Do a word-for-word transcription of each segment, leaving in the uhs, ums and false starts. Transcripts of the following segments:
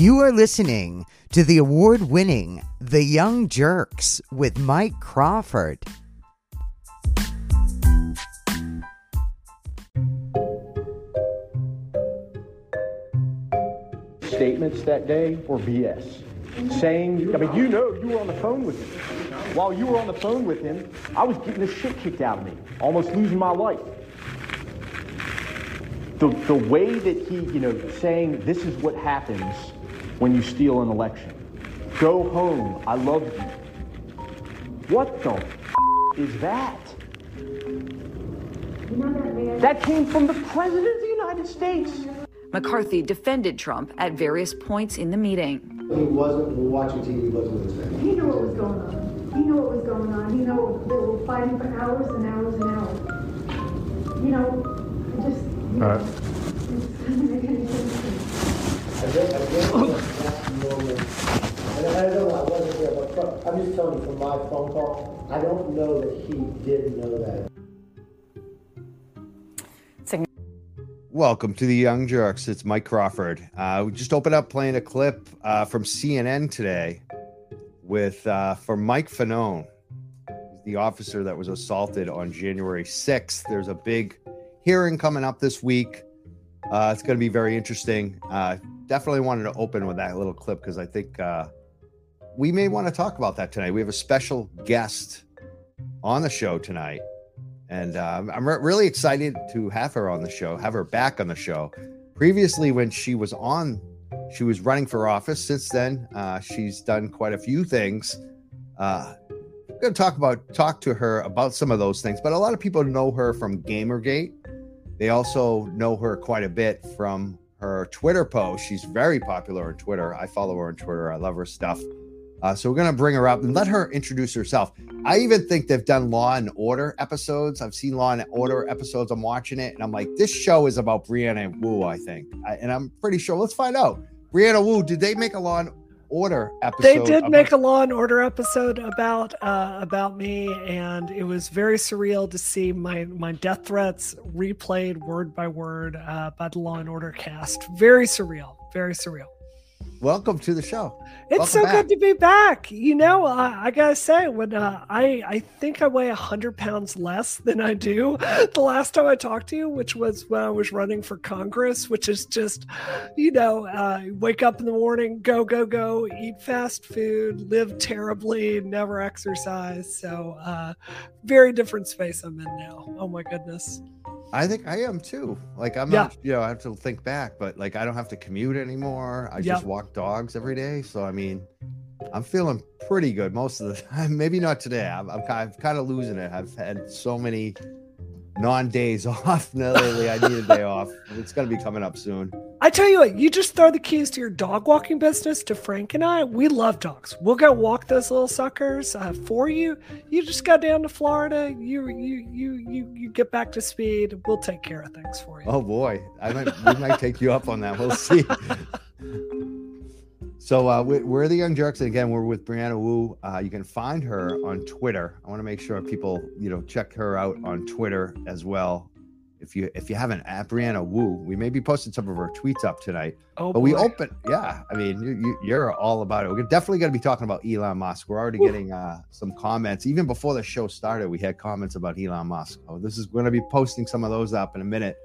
You are listening to the award-winning The Young Jerks with Mike Crawford. Statements that day were B S. Saying, I mean, you know, you were on the phone with him. While you were on the phone with him, I was getting the shit kicked out of me, almost losing my life. The, the way that he, you know, saying this is what happens when you steal an election. Go home, I love you. What the f- is that? That came from the President of the United States. McCarthy defended Trump at various points in the meeting. He wasn't watching T V, he wasn't listening. He knew what was going on. He knew what was going on. He knew they were fighting for hours and hours and hours. You know, I just... All right. I'm just telling you from my phone call, I don't know that he did know that. Welcome to the Young Jerks. It's Mike Crawford. Uh, we just opened up playing a clip uh, from C N N today with uh, from Mike Fanone, the officer that was assaulted on January sixth. There's a big hearing coming up this week. Uh, it's going to be very interesting. Uh, definitely wanted to open with that little clip because I think uh, we may want to talk about that tonight. We have a special guest on the show tonight. And um, I'm re- really excited to have her on the show, have her back on the show. Previously, when she was on, she was running for office. Since then, uh, she's done quite a few things. Uh, I'm going to talk about talk to her about some of those things. But a lot of people know her from Gamergate. They also know her quite a bit from her Twitter post. She's very popular on Twitter. I follow her on Twitter. I love her stuff. Uh, so we're going to bring her up and let her introduce herself. I even think they've done Law and Order episodes. I've seen Law and Order episodes. I'm watching it, and I'm like, this show is about Brianna Wu, I think. I, and I'm pretty sure. Let's find out. Brianna Wu, did they make a Law and Order episode? They did about- make a Law and Order episode about uh, about me, and it was very surreal to see my, my death threats replayed word by word uh, by the Law and Order cast. Very surreal. Very surreal. Welcome to the show. It's Welcome so back. Good to be back. You know, I, I gotta say, when uh, I I think I weigh a hundred pounds less than I do the last time I talked to you, which was when I was running for Congress. Which is just, you know, uh, wake up in the morning, go go go, eat fast food, live terribly, never exercise. So, uh, very different space I'm in now. Oh my goodness. I think I am too. Like I'm yeah. not, you know, I have to think back, but like, I don't have to commute anymore. I yeah. just walk dogs every day. So, I mean, I'm feeling pretty good most of the time, maybe not today. I'm, I'm, I'm kind of losing it. I've had so many non days off. Now lately I need a day off. It's going to be coming up soon. I tell you what, you just throw the keys to your dog walking business to Frank and I. We love dogs. We'll go walk those little suckers uh, for you. You just go down to Florida. You you you you you get back to speed. We'll take care of things for you. Oh boy, I might we might take you up on that. We'll see. So uh, we're the Young Jerks, and again, we're with Brianna Wu. Uh, you can find her on Twitter. I want to make sure people you know check her out on Twitter as well. If you if you haven't at Brianna Wu, we may be posting some of her tweets up tonight. Oh, but boy. we open, yeah. I mean, you, you, you're all about it. We're definitely going to be talking about Elon Musk. We're already Ooh. getting uh, some comments even before the show started. We had comments about Elon Musk. Oh, this is going to be posting some of those up in a minute.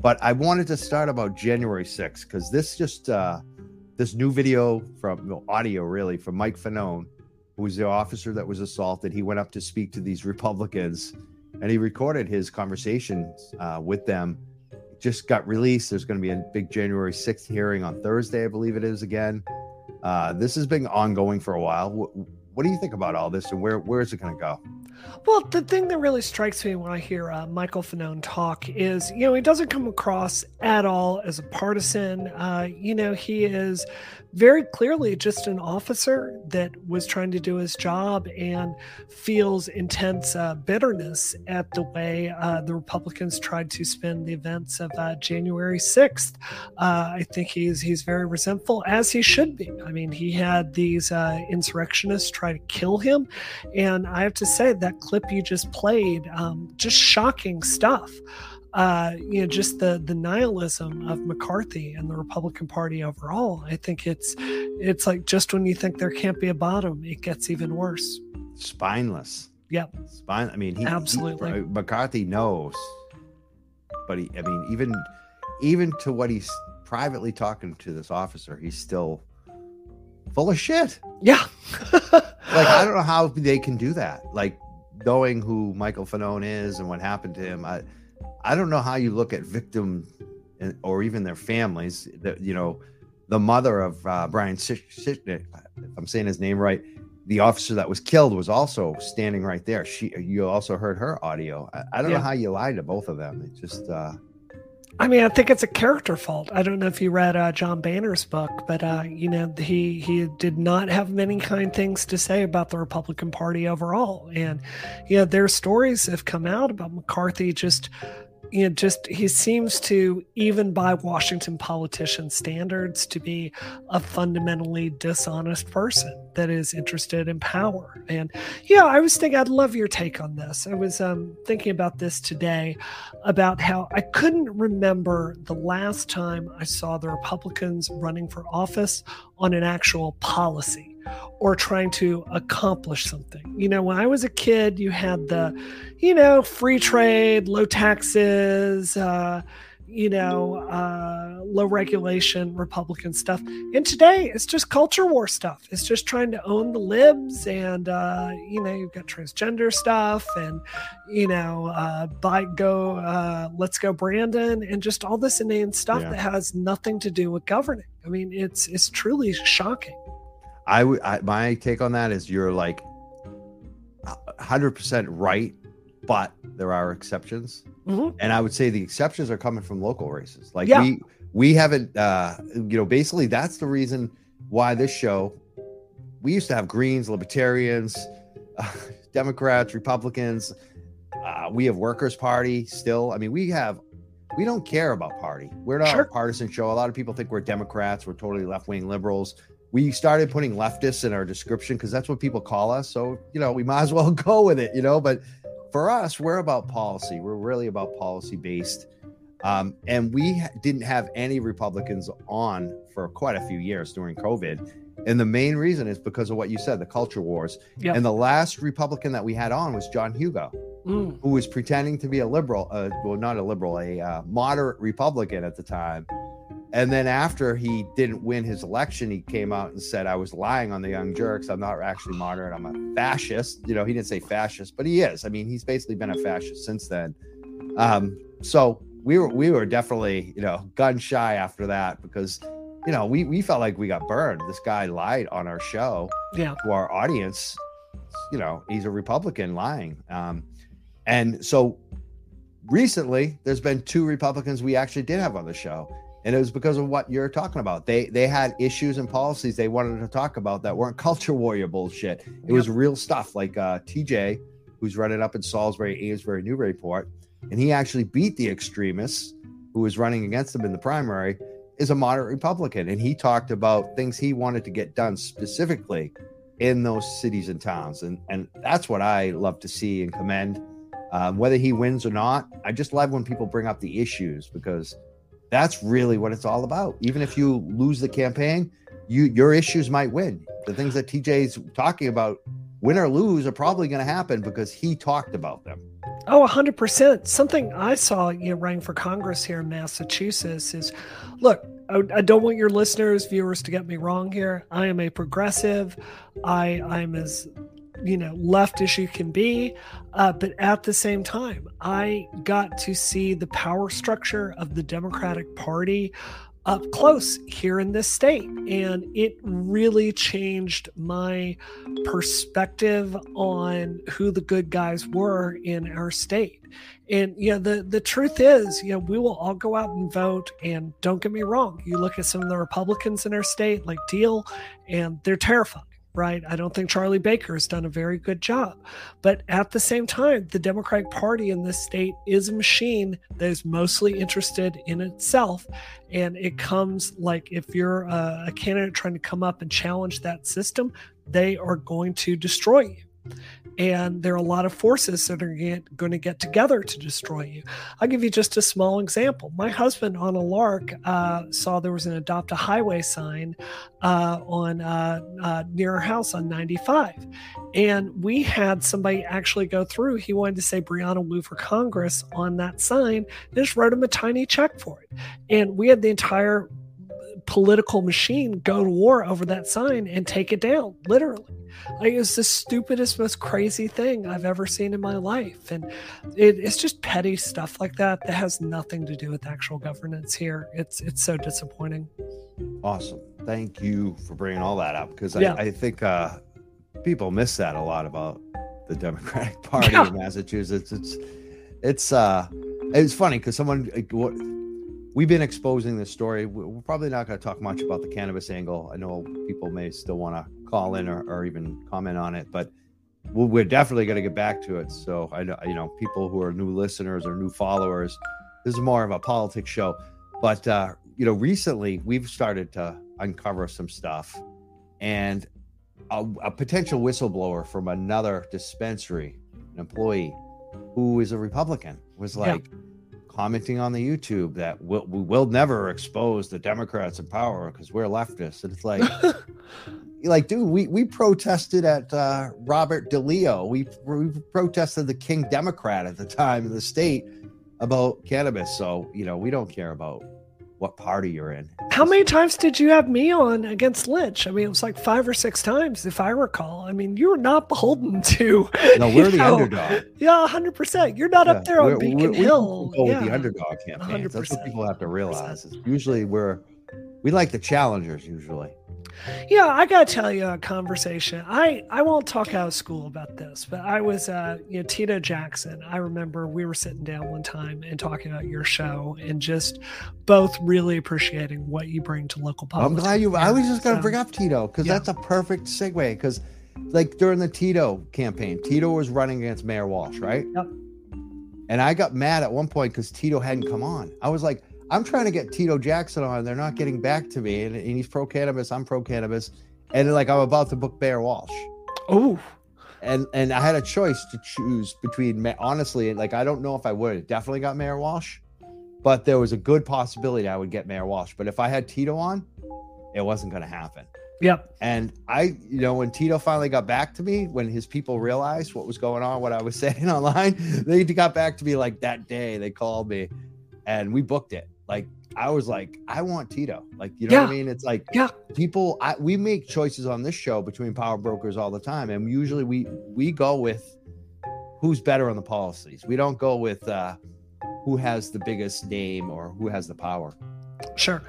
But I wanted to start about January sixth because this just uh, this new video from well, audio really from Mike Fanone, who was the officer that was assaulted. He went up to speak to these Republicans. And he recorded his conversations uh, with them. It just got released. There's going to be a big January sixth hearing on Thursday, I believe it is again. Uh, this has been ongoing for a while. What, what do you think about all this and where where is it going to go? Well, the thing that really strikes me when I hear uh, Michael Fanone talk is, you know, he doesn't come across at all as a partisan. Uh, you know, he is very clearly just an officer that was trying to do his job and feels intense uh, bitterness at the way uh, the Republicans tried to spin the events of uh, January sixth. Uh, I think he's he's very resentful, as he should be. I mean, he had these uh, insurrectionists try to kill him, and I have to say that clip you just played, um, just shocking stuff. uh, you know, just the the nihilism of McCarthy and the Republican Party overall. I think it's it's like just when you think there can't be a bottom, it gets even worse. Spineless. Yep. Spine. I mean, he absolutely he, McCarthy knows, but he. I mean, even even to what he's privately talking to this officer, he's still full of shit. Yeah. Like, I don't know how they can do that. Like, knowing who Michael Fanone is and what happened to him, I, I don't know how you look at victim and, or even their families. The, you know, the mother of uh, Brian Sitchnick, if I'm saying his name right, the officer that was killed, was also standing right there. She, you also heard her audio. I, I don't yeah. know how you lied to both of them. It just, uh, I mean, I think it's a character fault. I don't know if you read uh, John Boehner's book, but, uh, you know, he he did not have many kind things to say about the Republican Party overall. And, you know, their stories have come out about McCarthy just, you know, just he seems to, even by Washington politician standards, to be a fundamentally dishonest person that is interested in power. And yeah, I was thinking, I'd love your take on this. I was um, thinking about this today, about how I couldn't remember the last time I saw the Republicans running for office on an actual policy or trying to accomplish something. You know, when I was a kid, you had the, you know, free trade, low taxes, uh, you know, uh, low regulation, Republican stuff. And today it's just culture war stuff. It's just trying to own the libs. And, uh, you know, you've got transgender stuff and, you know, uh, buy, go, uh, let's go Brandon, and just all this inane stuff yeah. that has nothing to do with governing. I mean, it's, it's truly shocking. I, w- I my take on that is you're like one hundred percent right, but there are exceptions. Mm-hmm. And I would say the exceptions are coming from local races. Like yeah. we we haven't, uh, you know, basically that's the reason why this show, we used to have Greens, Libertarians, uh, Democrats, Republicans. Uh, we have Workers' Party still. I mean, we have, we don't care about party. We're not sure. a partisan show. A lot of people think we're Democrats. We're totally left-wing liberals. We started putting leftists in our description because that's what people call us. So, you know, we might as well go with it, you know, but for us, we're about policy. We're really about policy based. Um, and we didn't have any Republicans on for quite a few years during COVID. And the main reason is because of what you said, the culture wars. Yep. And the last Republican that we had on was John Hugo, mm. who was pretending to be a liberal, uh, well, not a liberal, a uh, moderate Republican at the time. And then after he didn't win his election, he came out and said, I was lying on the Young Jerks. I'm not actually moderate. I'm a fascist. You know, he didn't say fascist, but he is. I mean, he's basically been a fascist since then. Um, so we were we were definitely, you know, gun shy after that because, you know, we, we felt like we got burned. This guy lied on our show yeah. to our audience. You know, he's a Republican lying. Um, and so recently there's been two Republicans we actually did have on the show. And it was because of what you're talking about. They they had issues and policies they wanted to talk about that weren't culture warrior bullshit. It yep. was real stuff, like uh, T J, who's running up in Salisbury, Amesbury, Newburyport, and he actually beat the extremists who was running against him in the primary, is a moderate Republican. And he talked about things he wanted to get done specifically in those cities and towns. And, and that's what I love to see and commend. Um, whether he wins or not, I just love when people bring up the issues because that's really what it's all about. Even if you lose the campaign, you your issues might win. The things that T J's talking about, win or lose, are probably going to happen because he talked about them. Oh, one hundred percent. Something I saw, you know, running for Congress here in Massachusetts is, look, I, I don't want your listeners, viewers to get me wrong here. I am a progressive. I I'm as... you know, left as you can be. Uh, but at the same time, I got to see the power structure of the Democratic Party up close here in this state. And it really changed my perspective on who the good guys were in our state. And, you know, the, the truth is, you know, we will all go out and vote. And don't get me wrong, you look at some of the Republicans in our state, like Deal, and they're terrifying. Right? I don't think Charlie Baker has done a very good job. But at the same time, the Democratic Party in this state is a machine that is mostly interested in itself. And it comes like if you're a, a candidate trying to come up and challenge that system, they are going to destroy you. And there are a lot of forces that are get, going to get together to destroy you. I'll give you just a small example. My husband, on a lark, uh, saw there was an Adopt a Highway sign uh, on uh, uh, near our house on ninety-five. And we had somebody actually go through. He wanted to say Brianna Wu for Congress on that sign. They just wrote him a tiny check for it. And we had the entire political machine go to war over that sign and take it down, literally. Like, it was the stupidest, most crazy thing I've ever seen in my life. And it, it's just petty stuff like that that has nothing to do with actual governance here. It's it's so disappointing. Awesome. Thank you for bringing all that up, because I, yeah. I think uh, people miss that a lot about the Democratic Party yeah. in Massachusetts. It's it's uh, it's funny because someone... Like, what, we've been exposing this story. We're probably not going to talk much about the cannabis angle. I know people may still want to call in or, or even comment on it, but we're definitely going to get back to it. So I know, you know, people who are new listeners or new followers, this is more of a politics show, but uh, you know, recently we've started to uncover some stuff, and a, a potential whistleblower from another dispensary, an employee who is a Republican, was like, yeah. commenting on the YouTube that we'll, we will never expose the Democrats in power because we're leftists. And it's like, like, dude, we, we protested at uh, Robert DeLeo. We, we protested the King Democrat at the time in the state about cannabis. So, you know, we don't care about what party you're in. How many times did you have me on against Lynch? I mean, it was like five or six times, if I recall. I mean, you were not beholden to... No, we're the know, underdog. Yeah, one hundred percent. You're not yeah, up there on Beacon we're, Hill. We go yeah. with the underdog campaigns. one hundred percent. That's what people have to realize. Is usually we're... We like the challengers, usually. Yeah, I got to tell you a conversation. I, I won't talk out of school about this, but I was, uh, you know, Tito Jackson. I remember we were sitting down one time and talking about your show and just both really appreciating what you bring to local politics. I'm glad you, I was just going to so, bring up Tito because yeah. that's a perfect segue. Because like during the Tito campaign, Tito was running against Mayor Walsh, right? Yep. And I got mad at one point because Tito hadn't come on. I was like, I'm trying to get Tito Jackson on. They're not getting back to me. And, and he's pro-cannabis. I'm pro-cannabis. And like, I'm about to book Mayor Walsh. Oh. And and I had a choice to choose between, honestly, like, I don't know if I would have definitely got Mayor Walsh, but there was a good possibility I would get Mayor Walsh. But if I had Tito on, it wasn't going to happen. Yep. And I, you know, when Tito finally got back to me, when his people realized what was going on, what I was saying online, they got back to me like that day. They called me and we booked it. Like, I was like, I want Tito. Like, you know yeah. what I mean? It's like yeah. people, I, we make choices on this show between power brokers all the time. And usually we, we go with who's better on the policies. We don't go with uh, who has the biggest name or who has the power. Sure.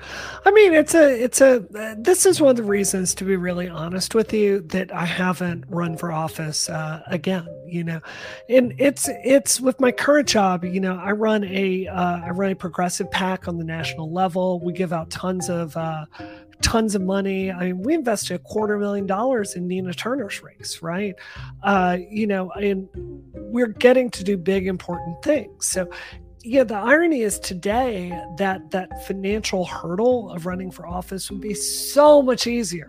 I mean, it's a, it's a, uh, this is one of the reasons, to be really honest with you, that I haven't run for office uh, again, you know, and it's, it's with my current job, you know, I run a, uh, I run a progressive PAC on the national level. We give out tons of, uh, tons of money. I mean, we invested a quarter million dollars in Nina Turner's race, right? Uh, you know, and we're getting to do big, important things. So yeah, the irony is today that that financial hurdle of running for office would be so much easier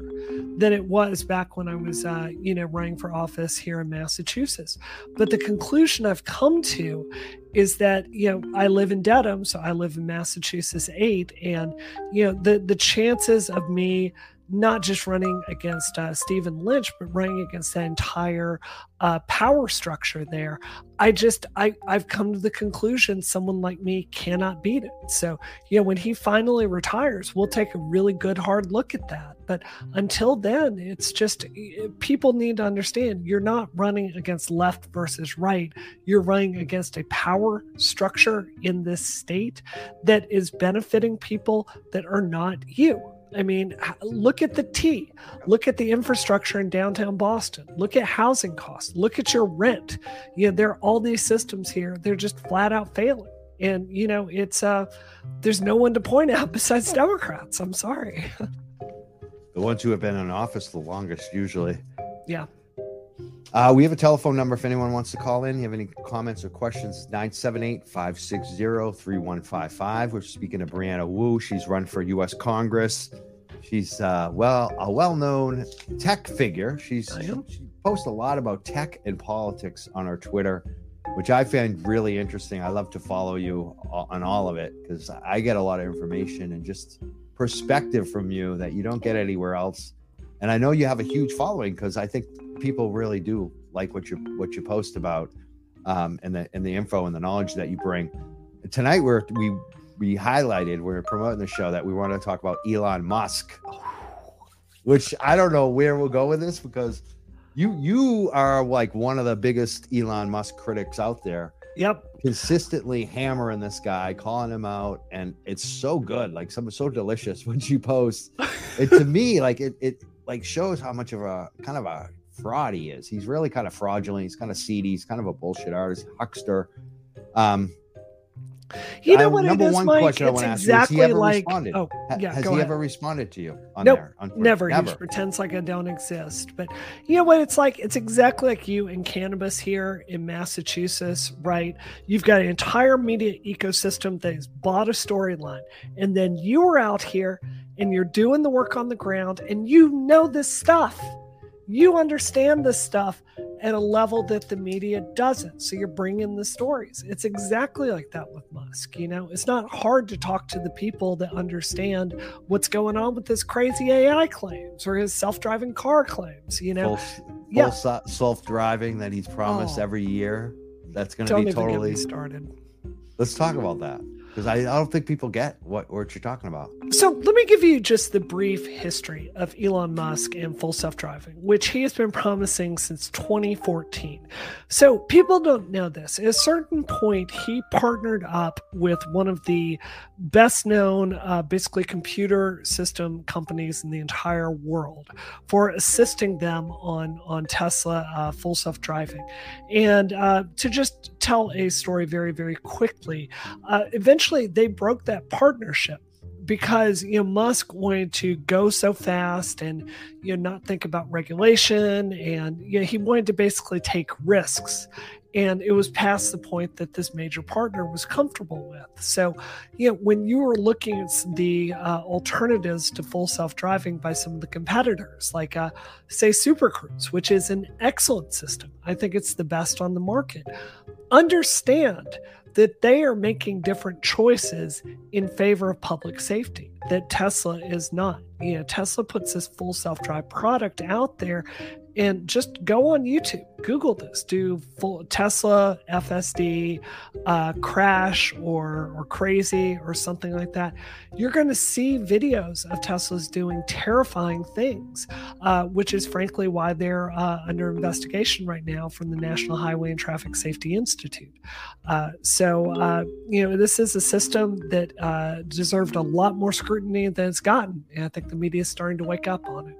than it was back when I was, uh, you know, running for office here in Massachusetts. But the conclusion I've come to is that, you know, I live in Dedham, so I live in Massachusetts eight, and, you know, the, the chances of me not just running against uh, Stephen Lynch, but running against that entire uh, power structure there. I just, I, I've come to the conclusion someone like me cannot beat it. So, you know, when he finally retires, we'll take a really good hard look at that. But until then, it's just, people need to understand you're not running against left versus right. You're running against a power structure in this state that is benefiting people that are not you. I mean, look at the T, look at the infrastructure in downtown Boston, look at housing costs, look at your rent. You know, there are all these systems here. They're just flat out failing. And, you know, it's uh, there's no one to point out besides Democrats. I'm sorry. The ones who have been in office the longest, usually. Yeah. Uh, we have a telephone number if anyone wants to call in. You have any comments or questions? nine seven eight, five six zero, three one five five. We're speaking to Brianna Wu. She's run for U S Congress. She's uh, well a well-known tech figure. She's she, post a lot about tech and politics on our Twitter, which I find really interesting. I love to follow you on all of it because I get a lot of information and just perspective from you that you don't get anywhere else. And I know you have a huge following because I think people really do like what you what you post about um, and the and the info and the knowledge that you bring. Tonight we're we we highlighted we're promoting the show that we want to talk about Elon Musk, which I don't know where we'll go with this because. You you are like one of the biggest Elon Musk critics out there. Yep. Consistently hammering this guy, calling him out. And it's so good. Like something so delicious when you post it to me, like it, it like shows how much of a kind of a fraud he is. He's really kind of fraudulent. He's kind of seedy. He's kind of a bullshit artist, huckster. Um, You know I, what number it is, one Mike? Question it's I want exactly to ask you, has he ever like, responded? Oh, yeah, has he ahead. ever responded to you? On nope, there, on never. never. He just pretends like I don't exist. But you know what it's like? It's exactly like you in cannabis here in Massachusetts, right? You've got an entire media ecosystem that has bought a storyline. And then you are out here and you're doing the work on the ground and you know this stuff. You understand this stuff at a level that the media doesn't. So you're bringing the stories. It's exactly like that with Musk. You know, it's not hard to talk to the people that understand what's going on with his crazy A I claims or his self-driving car claims, you know, full, full yeah. self-driving that he's promised oh, every year. That's going to be totally started. Let's talk about that. Because I, I don't think people get what, what you're talking about. So let me give you just the brief history of Elon Musk and Full Self-Driving, which he has been promising since twenty fourteen. So people don't know this. At a certain point, he partnered up with one of the best-known, uh, basically, computer system companies in the entire world for assisting them on, on Tesla uh, Full Self-Driving. And uh, to just tell a story very, very quickly, uh, eventually, Eventually, they broke that partnership because, you know, Musk wanted to go so fast and, you know, not think about regulation. And, you know, he wanted to basically take risks. And it was past the point that this major partner was comfortable with. So, you know, when you were looking at the uh, alternatives to full self-driving by some of the competitors, like, uh, say, Super Cruise, which is an excellent system. I think it's the best on the market. Understand that they are making different choices in favor of public safety, that Tesla is not. You know, Tesla puts this full self-drive product out there, and just go on YouTube, Google this, do full Tesla F S D uh, crash or or crazy or something like that. You're going to see videos of Teslas doing terrifying things, uh, which is frankly why they're uh, under investigation right now from the National Highway and Traffic Safety Institute. Uh, so, uh, you know, this is a system that uh, deserved a lot more scrutiny than it's gotten. And I think the media is starting to wake up on it.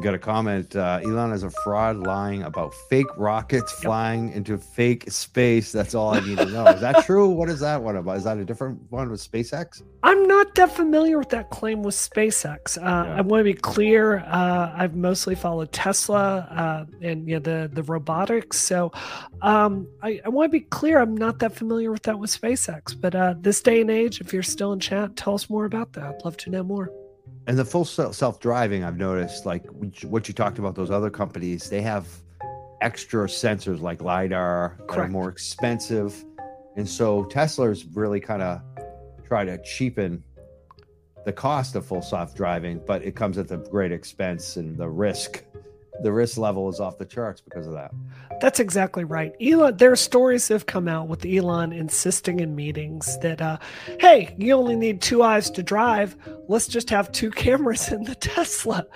Got a comment. Uh, Elon is a fraud, lying about fake rockets yep. flying into fake space. That's all I need to know. Is that true? What is that one about? Is that a different one with SpaceX? I'm not that familiar with that claim with SpaceX. Uh, yeah. I want to be clear. Uh, I've mostly followed Tesla uh, and you know, the the robotics. So um, I, I want to be clear. I'm not that familiar with that with SpaceX. But uh, this day and age, if you're still in chat, tell us more about that. I'd love to know more. And the full self-driving, I've noticed, like what you talked about, those other companies, they have extra sensors like LiDAR that are more expensive. And so Tesla's really kind of try to cheapen the cost of full self-driving, but it comes at the great expense and the risk. The risk level is off the charts because of that. That's exactly right. Elon, there are stories that have come out with Elon insisting in meetings that, uh, hey, you only need two eyes to drive. Let's just have two cameras in the Tesla.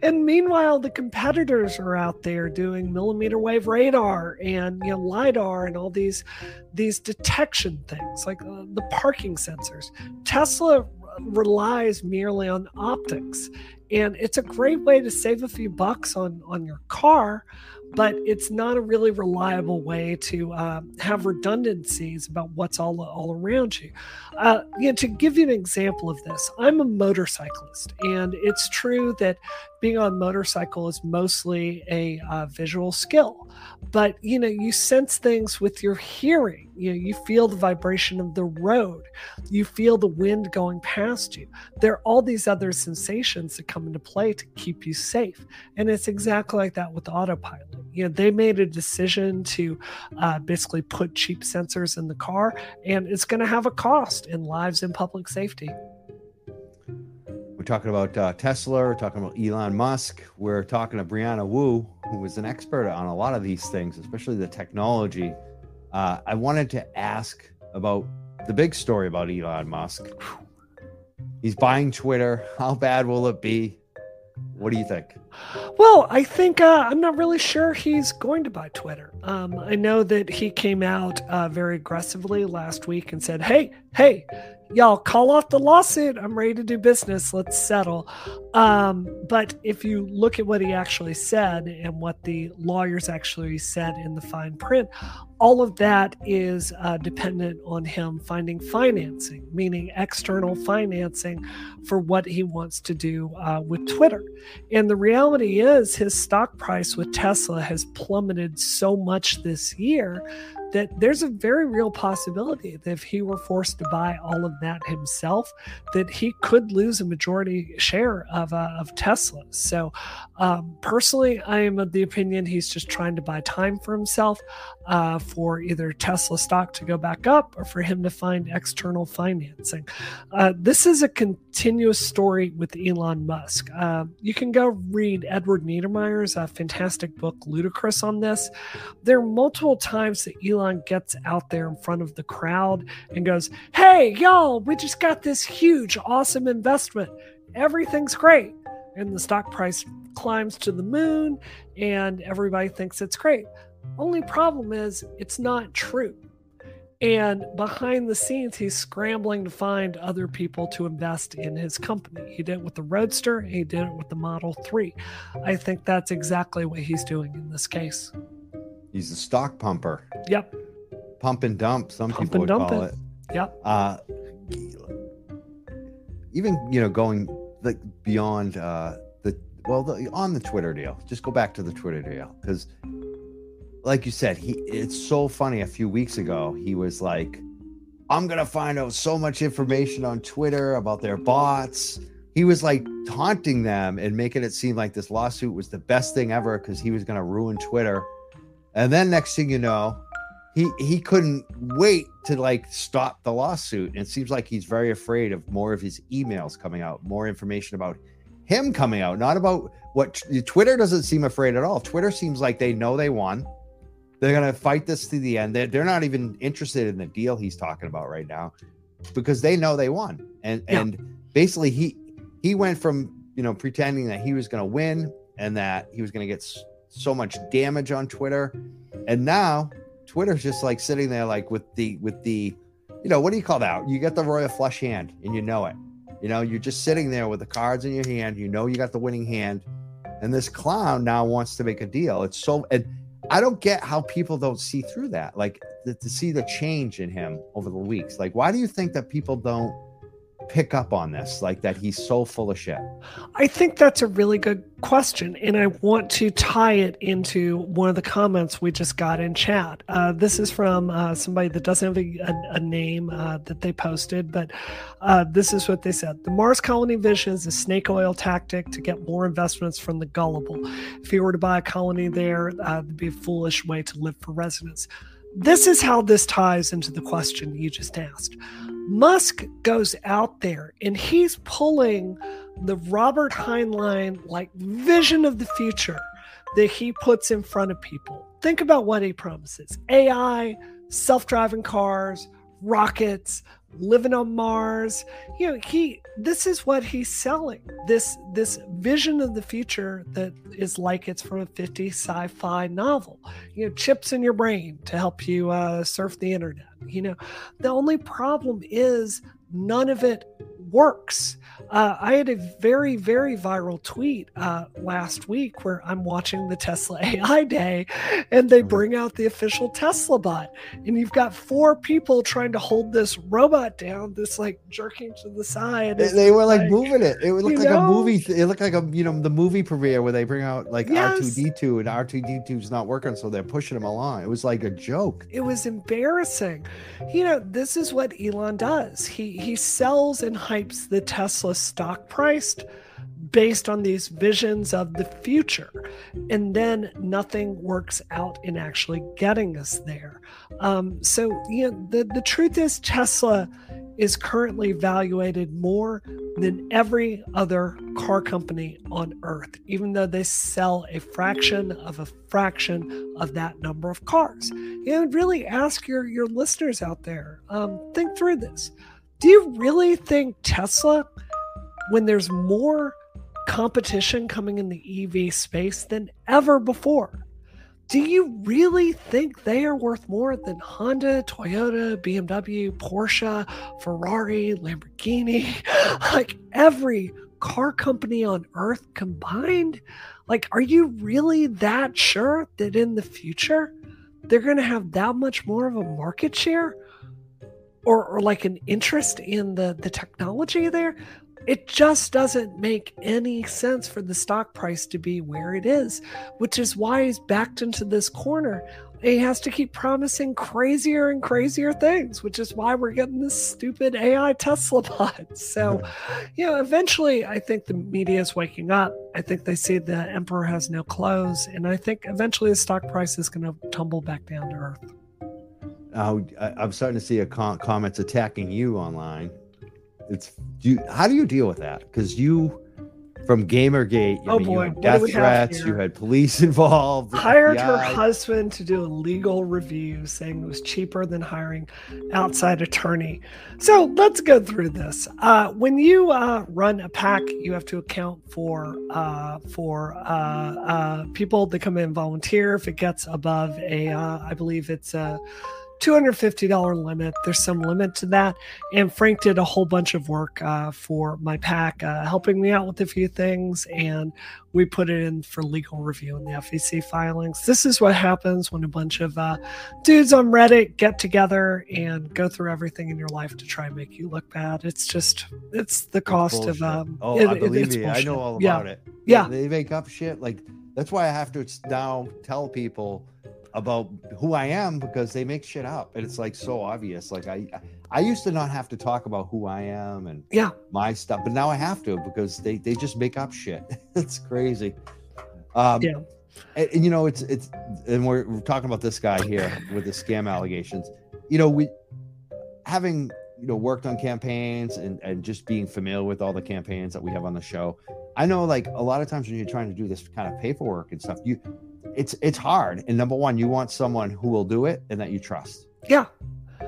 And meanwhile, the competitors are out there doing millimeter wave radar and you know, LiDAR and all these, these detection things like uh, the parking sensors. Tesla relies merely on optics. And it's a great way to save a few bucks on, on your car, but it's not a really reliable way to uh, have redundancies about what's all, all around you. Uh, you know, to give you an example of this, I'm a motorcyclist, and it's true that being on a motorcycle is mostly a uh, visual skill, but you know, you sense things with your hearing. You know, you feel the vibration of the road. You feel the wind going past you. There are all these other sensations that come into play to keep you safe. And it's exactly like that with autopilot. You know, they made a decision to uh, basically put cheap sensors in the car, and it's going to have a cost in lives and public safety. We're talking about uh, Tesla, we're talking about Elon Musk, we're talking to Brianna Wu, who is an expert on a lot of these things, especially the technology. Uh, I wanted to ask about the big story about Elon Musk. He's buying Twitter. How bad will it be? What do you think? Well, I think uh, I'm not really sure he's going to buy Twitter. Um, I know that he came out uh, very aggressively last week and said, hey, hey, y'all call off the lawsuit. I'm ready to do business. Let's settle. Um, but if you look at what he actually said and what the lawyers actually said in the fine print, all of that is uh, dependent on him finding financing, meaning external financing for what he wants to do uh, with Twitter. And the reality is his stock price with Tesla has plummeted so much this year that there's a very real possibility that if he were forced to buy all of that himself, that he could lose a majority share of uh, of Tesla. So um, personally, I am of the opinion he's just trying to buy time for himself, uh, for either Tesla stock to go back up or for him to find external financing. Uh, this is a continuous story with Elon Musk. Uh, you can go read Edward Niedermeyer's uh, fantastic book, Ludicrous, on this. There are multiple times that Elon gets out there in front of the crowd and goes, hey, y'all, we just got this huge, awesome investment. Everything's great. And the stock price climbs to the moon and everybody thinks it's great. Only problem is it's not true. And behind the scenes, he's scrambling to find other people to invest in his company. He did it with the Roadster. He did it with the Model three. I think that's exactly what he's doing in this case. He's a stock pumper. Yep. Pump and dump. Some pump people would dump call it. it. Yep. Uh, even, you know, going like beyond uh, the, well, the, on the Twitter deal, just go back to the Twitter deal, because like you said, he it's so funny. A few weeks ago, he was like, I'm going to find out so much information on Twitter about their bots. He was like taunting them and making it seem like this lawsuit was the best thing ever because he was going to ruin Twitter. And then next thing you know, he he couldn't wait to like stop the lawsuit. And it seems like he's very afraid of more of his emails coming out, more information about him coming out, not about what Twitter doesn't seem afraid at all. Twitter seems like they know they won. They're going to fight this to the end. They're, they're not even interested in the deal he's talking about right now because they know they won. And yeah. and basically he he went from, you know, pretending that he was going to win and that he was going to get so much damage on Twitter. And now Twitter's just like sitting there like with the with the, you know, what do you call that? You get the royal flush hand and you know it. You know, you're just sitting there with the cards in your hand. You know, you got the winning hand. And this clown now wants to make a deal. It's so and. I don't get how people don't see through that, like the, to see the change in him over the weeks. Like, why do you think that people don't pick up on this, like that he's so full of shit? I think that's a really good question. And I want to tie it into one of the comments we just got in chat. Uh, this is from uh, somebody that doesn't have a, a, a name uh, that they posted, but uh, this is what they said. The Mars colony vision is a snake oil tactic to get more investments from the gullible. If you were to buy a colony there, uh, it'd be a foolish way to live for residents. This is how this ties into the question you just asked. Musk goes out there and he's pulling the Robert Heinlein like vision of the future that he puts in front of people. Think about what he promises. A I, self-driving cars, rockets, living on Mars. You know, he this is what he's selling. This this vision of the future that is like it's from a fifties sci-fi novel. You know, chips in your brain to help you uh, surf the internet. You know, the only problem is none of it works. Uh, I had a very, very viral tweet uh, last week where I'm watching the Tesla A I Day and they bring out the official Tesla bot. And you've got four people trying to hold this robot down, this like jerking to the side. They, they were like, like moving it. It looked like know? a movie. Th- it looked like a, you know, the movie premiere where they bring out like yes. R two D two and R two D two's not working. So they're pushing him along. It was like a joke. It was embarrassing. You know, this is what Elon does. He, he sells and hypes the Tesla stock priced based on these visions of the future. And then nothing works out in actually getting us there. Um, so you know, the, the truth is Tesla is currently valued more than every other car company on earth, even though they sell a fraction of a fraction of that number of cars. And really ask your, your listeners out there, um, think through this. Do you really think Tesla, when there's more competition coming in the E V space than ever before, do you really think they are worth more than Honda, Toyota, B M W, Porsche, Ferrari, Lamborghini, like every car company on earth combined? Like, are you really that sure that in the future they're going to have that much more of a market share or, or like an interest in the, the technology there? It just doesn't make any sense for the stock price to be where it is, which is why he's backed into this corner. He has to keep promising crazier and crazier things, which is why we're getting this stupid A I Tesla bot. So, you know, eventually I think the media is waking up. I think they see the emperor has no clothes. And I think eventually the stock price is going to tumble back down to earth. Uh, I'm starting to see a com- comments attacking you online. It's do you, how do you deal with that? Because you, from Gamergate, you, oh mean, boy. you had death threats, you had police involved. Hired her husband to do a legal review, saying it was cheaper than hiring outside attorney. So let's go through this. Uh, when you uh, run a PAC, you have to account for uh, for uh, uh, people that come in volunteer. If it gets above a, uh, I believe it's a two hundred fifty dollars limit. There's some limit to that. And Frank did a whole bunch of work uh, for my PAC, uh, helping me out with a few things. And we put it in for legal review in the F E C filings. This is what happens when a bunch of uh, dudes on Reddit get together and go through everything in your life to try and make you look bad. It's just, it's the cost it's of. Um, oh, it, I believe it, you. Bullshit. I know all about yeah. it. Yeah. They make up shit. Like, that's why I have to now tell people about who I am, because they make shit up and it's like so obvious. Like I, I used to not have to talk about who I am and yeah. my stuff, but now I have to, because they, they just make up shit. It's crazy. Um, yeah. and, and you know, it's, it's, and we're, we're talking about this guy here with the scam allegations, you know, we having, you know, worked on campaigns and, and just being familiar with all the campaigns that we have on the show. I know, like, a lot of times when you're trying to do this kind of paperwork and stuff, you, It's it's hard. And number one, you want someone who will do it and that you trust. Yeah.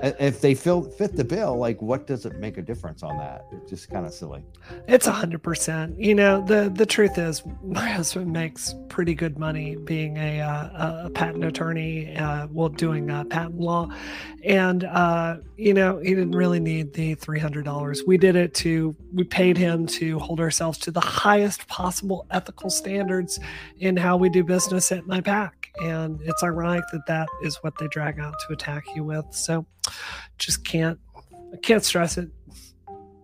If they fill, fit the bill, like, what does it make a difference on that? It's just kind of silly. It's one hundred percent. You know, the, the truth is my husband makes pretty good money being a, uh, a patent attorney, uh, well, doing uh, patent law. And, uh, you know, he didn't really need the three hundred dollars. We did it to, we paid him to hold ourselves to the highest possible ethical standards in how we do business at my PAC. And it's ironic that that is what they drag out to attack you with. So just can't, I can't stress it.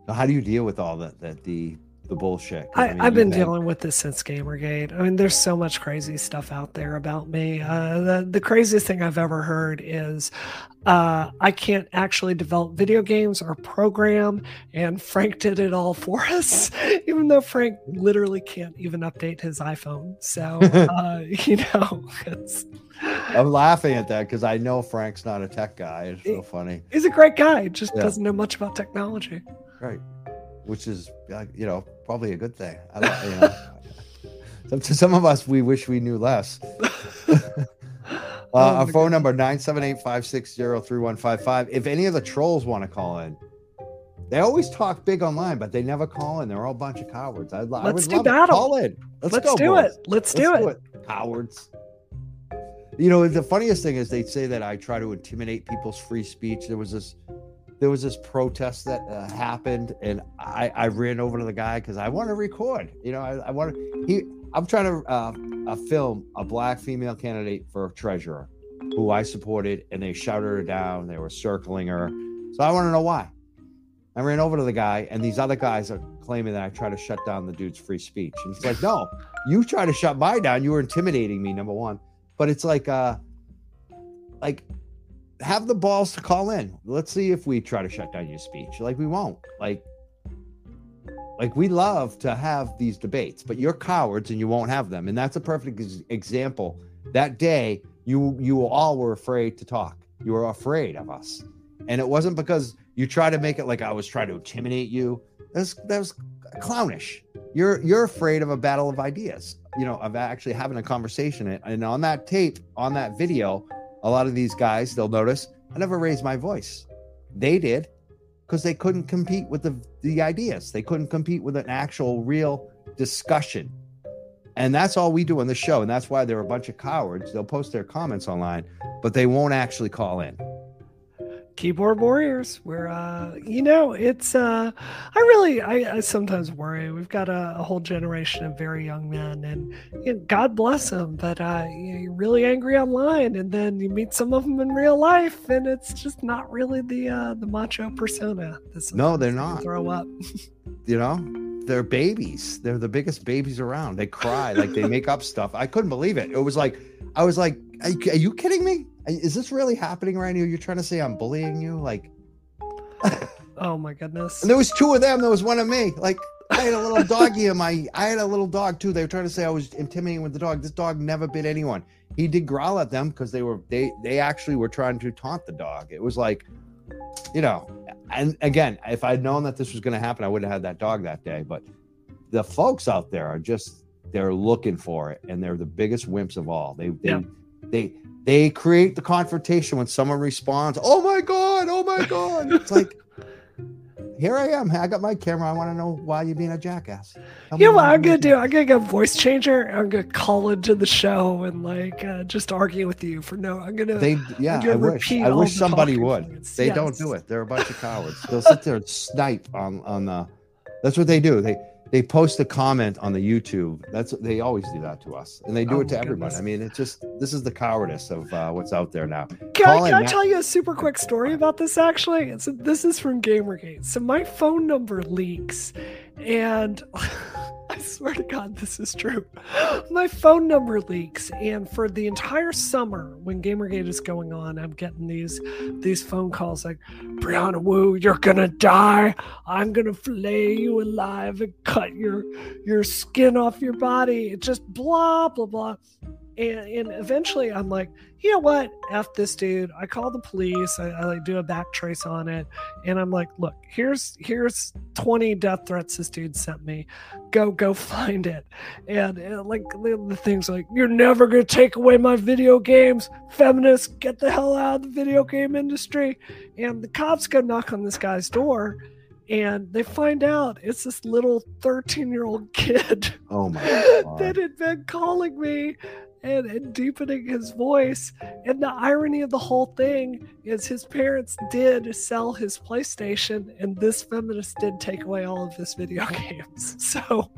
How do you deal with all that, that the, the bullshit? I, I mean, I've been think... dealing with this since Gamergate. I mean, there's so much crazy stuff out there about me. Uh, the, the craziest thing I've ever heard is uh, I can't actually develop video games or program, and Frank did it all for us, even though Frank literally can't even update his iPhone. So, uh, you know, it's... I'm laughing at that because I know Frank's not a tech guy. It's so funny. He's a great guy. Just yeah. doesn't know much about technology. Right. Which is, you know, probably a good thing. I don't, you know, some, to some of us, we wish we knew less. uh, oh, our phone God. number, nine seven eight, five six zero, three one five five. If any of the trolls want to call in, they always talk big online, but they never call in. They're all a bunch of cowards. I, Let's I would do love battle. Call in. Let's, Let's go, do boys. it. Let's, Let's do, do it. it. Cowards. You know, the funniest thing is they say that I try to intimidate people's free speech. There was this there was this protest that uh, happened, and I, I ran over to the guy because I want to record. You know, I, I want to he I'm trying to uh, uh, film a black female candidate for treasurer who I supported, and they shouted her down. They were circling her. So I want to know why. I ran over to the guy, and these other guys are claiming that I try to shut down the dude's free speech. And it's like, no, you try to shut mine down. You were intimidating me, number one. But it's like, uh, like, have the balls to call in. Let's see if we try to shut down your speech. Like, we won't. Like, Like, we love to have these debates, but you're cowards and you won't have them. And that's a perfect ex- example. That day, you you all were afraid to talk. You were afraid of us. And it wasn't because you try to make it like I was trying to intimidate you. That's that was clownish. You're you're afraid of a battle of ideas, you know, of actually having a conversation. And on that tape, on that video, a lot of these guys, they'll notice, I never raised my voice. They did, because they couldn't compete with the, the ideas. They couldn't compete with an actual real discussion. And that's all we do on the show. And that's why they're a bunch of cowards. They'll post their comments online, but they won't actually call in. Keyboard warriors. We're, uh, you know, it's, uh, I really, I, I sometimes worry. We've got a, a whole generation of very young men, and you know, God bless them, but uh, you know, you're really angry online, and then you meet some of them in real life, and it's just not really the uh, the macho persona. No, they're not. Throw up. You know, they're babies. They're the biggest babies around. They cry, like they make up stuff. I couldn't believe it. It was like, I was like, are you, are you kidding me? Is this really happening right now? You're trying to say I'm bullying you? Like, oh my goodness. And there was two of them. There was one of me. Like, I had a little doggy in my, I had a little dog too. They were trying to say I was intimidating with the dog. This dog never bit anyone. He did growl at them because they were, they, they actually were trying to taunt the dog. It was like, you know, and again, if I'd known that this was going to happen, I would have had that dog that day. But the folks out there are just, they're looking for it. And they're the biggest wimps of all. They, they, yeah. they, They create the confrontation when someone responds, oh my God, oh my God. It's like, here I am. I got my camera. I want to know why you're being a jackass. Tell you know what I'm going to do? I'm going to get a voice changer. I'm going to call into the show and like uh, just argue with you for no. I'm going to Yeah, I wish. I wish somebody would. Points. They yes. don't do it. They're a bunch of cowards. They'll sit there and snipe on, on the. That's what they do. They. They post a comment on the YouTube. That's they always do that to us, and they do oh it to everyone. I mean, it's just this is the cowardice of uh, what's out there now. Can, I, can I tell you a super quick story about this? Actually, it's, this is from Gamergate. So my phone number leaks, and I swear to God, this is true. My phone number leaks, and for the entire summer when Gamergate is going on, I'm getting these these phone calls like, "Brianna Wu, you're gonna die. I'm gonna fillet you alive and cut your your skin off your body." It's just blah blah blah, and, and eventually I'm like, you know what, F this dude. I call the police. I, I like do a back trace on it, and I'm like, look, here's here's twenty death threats this dude sent me. Go go find it. And, and like the things like, you're never gonna take away my video games, feminists, get the hell out of the video game industry. And the cops go knock on this guy's door. And they find out it's this little thirteen-year-old kid oh my God. that had been calling me and, and deepening his voice. And the irony of the whole thing is his parents did sell his PlayStation, and this feminist did take away all of his video games. So,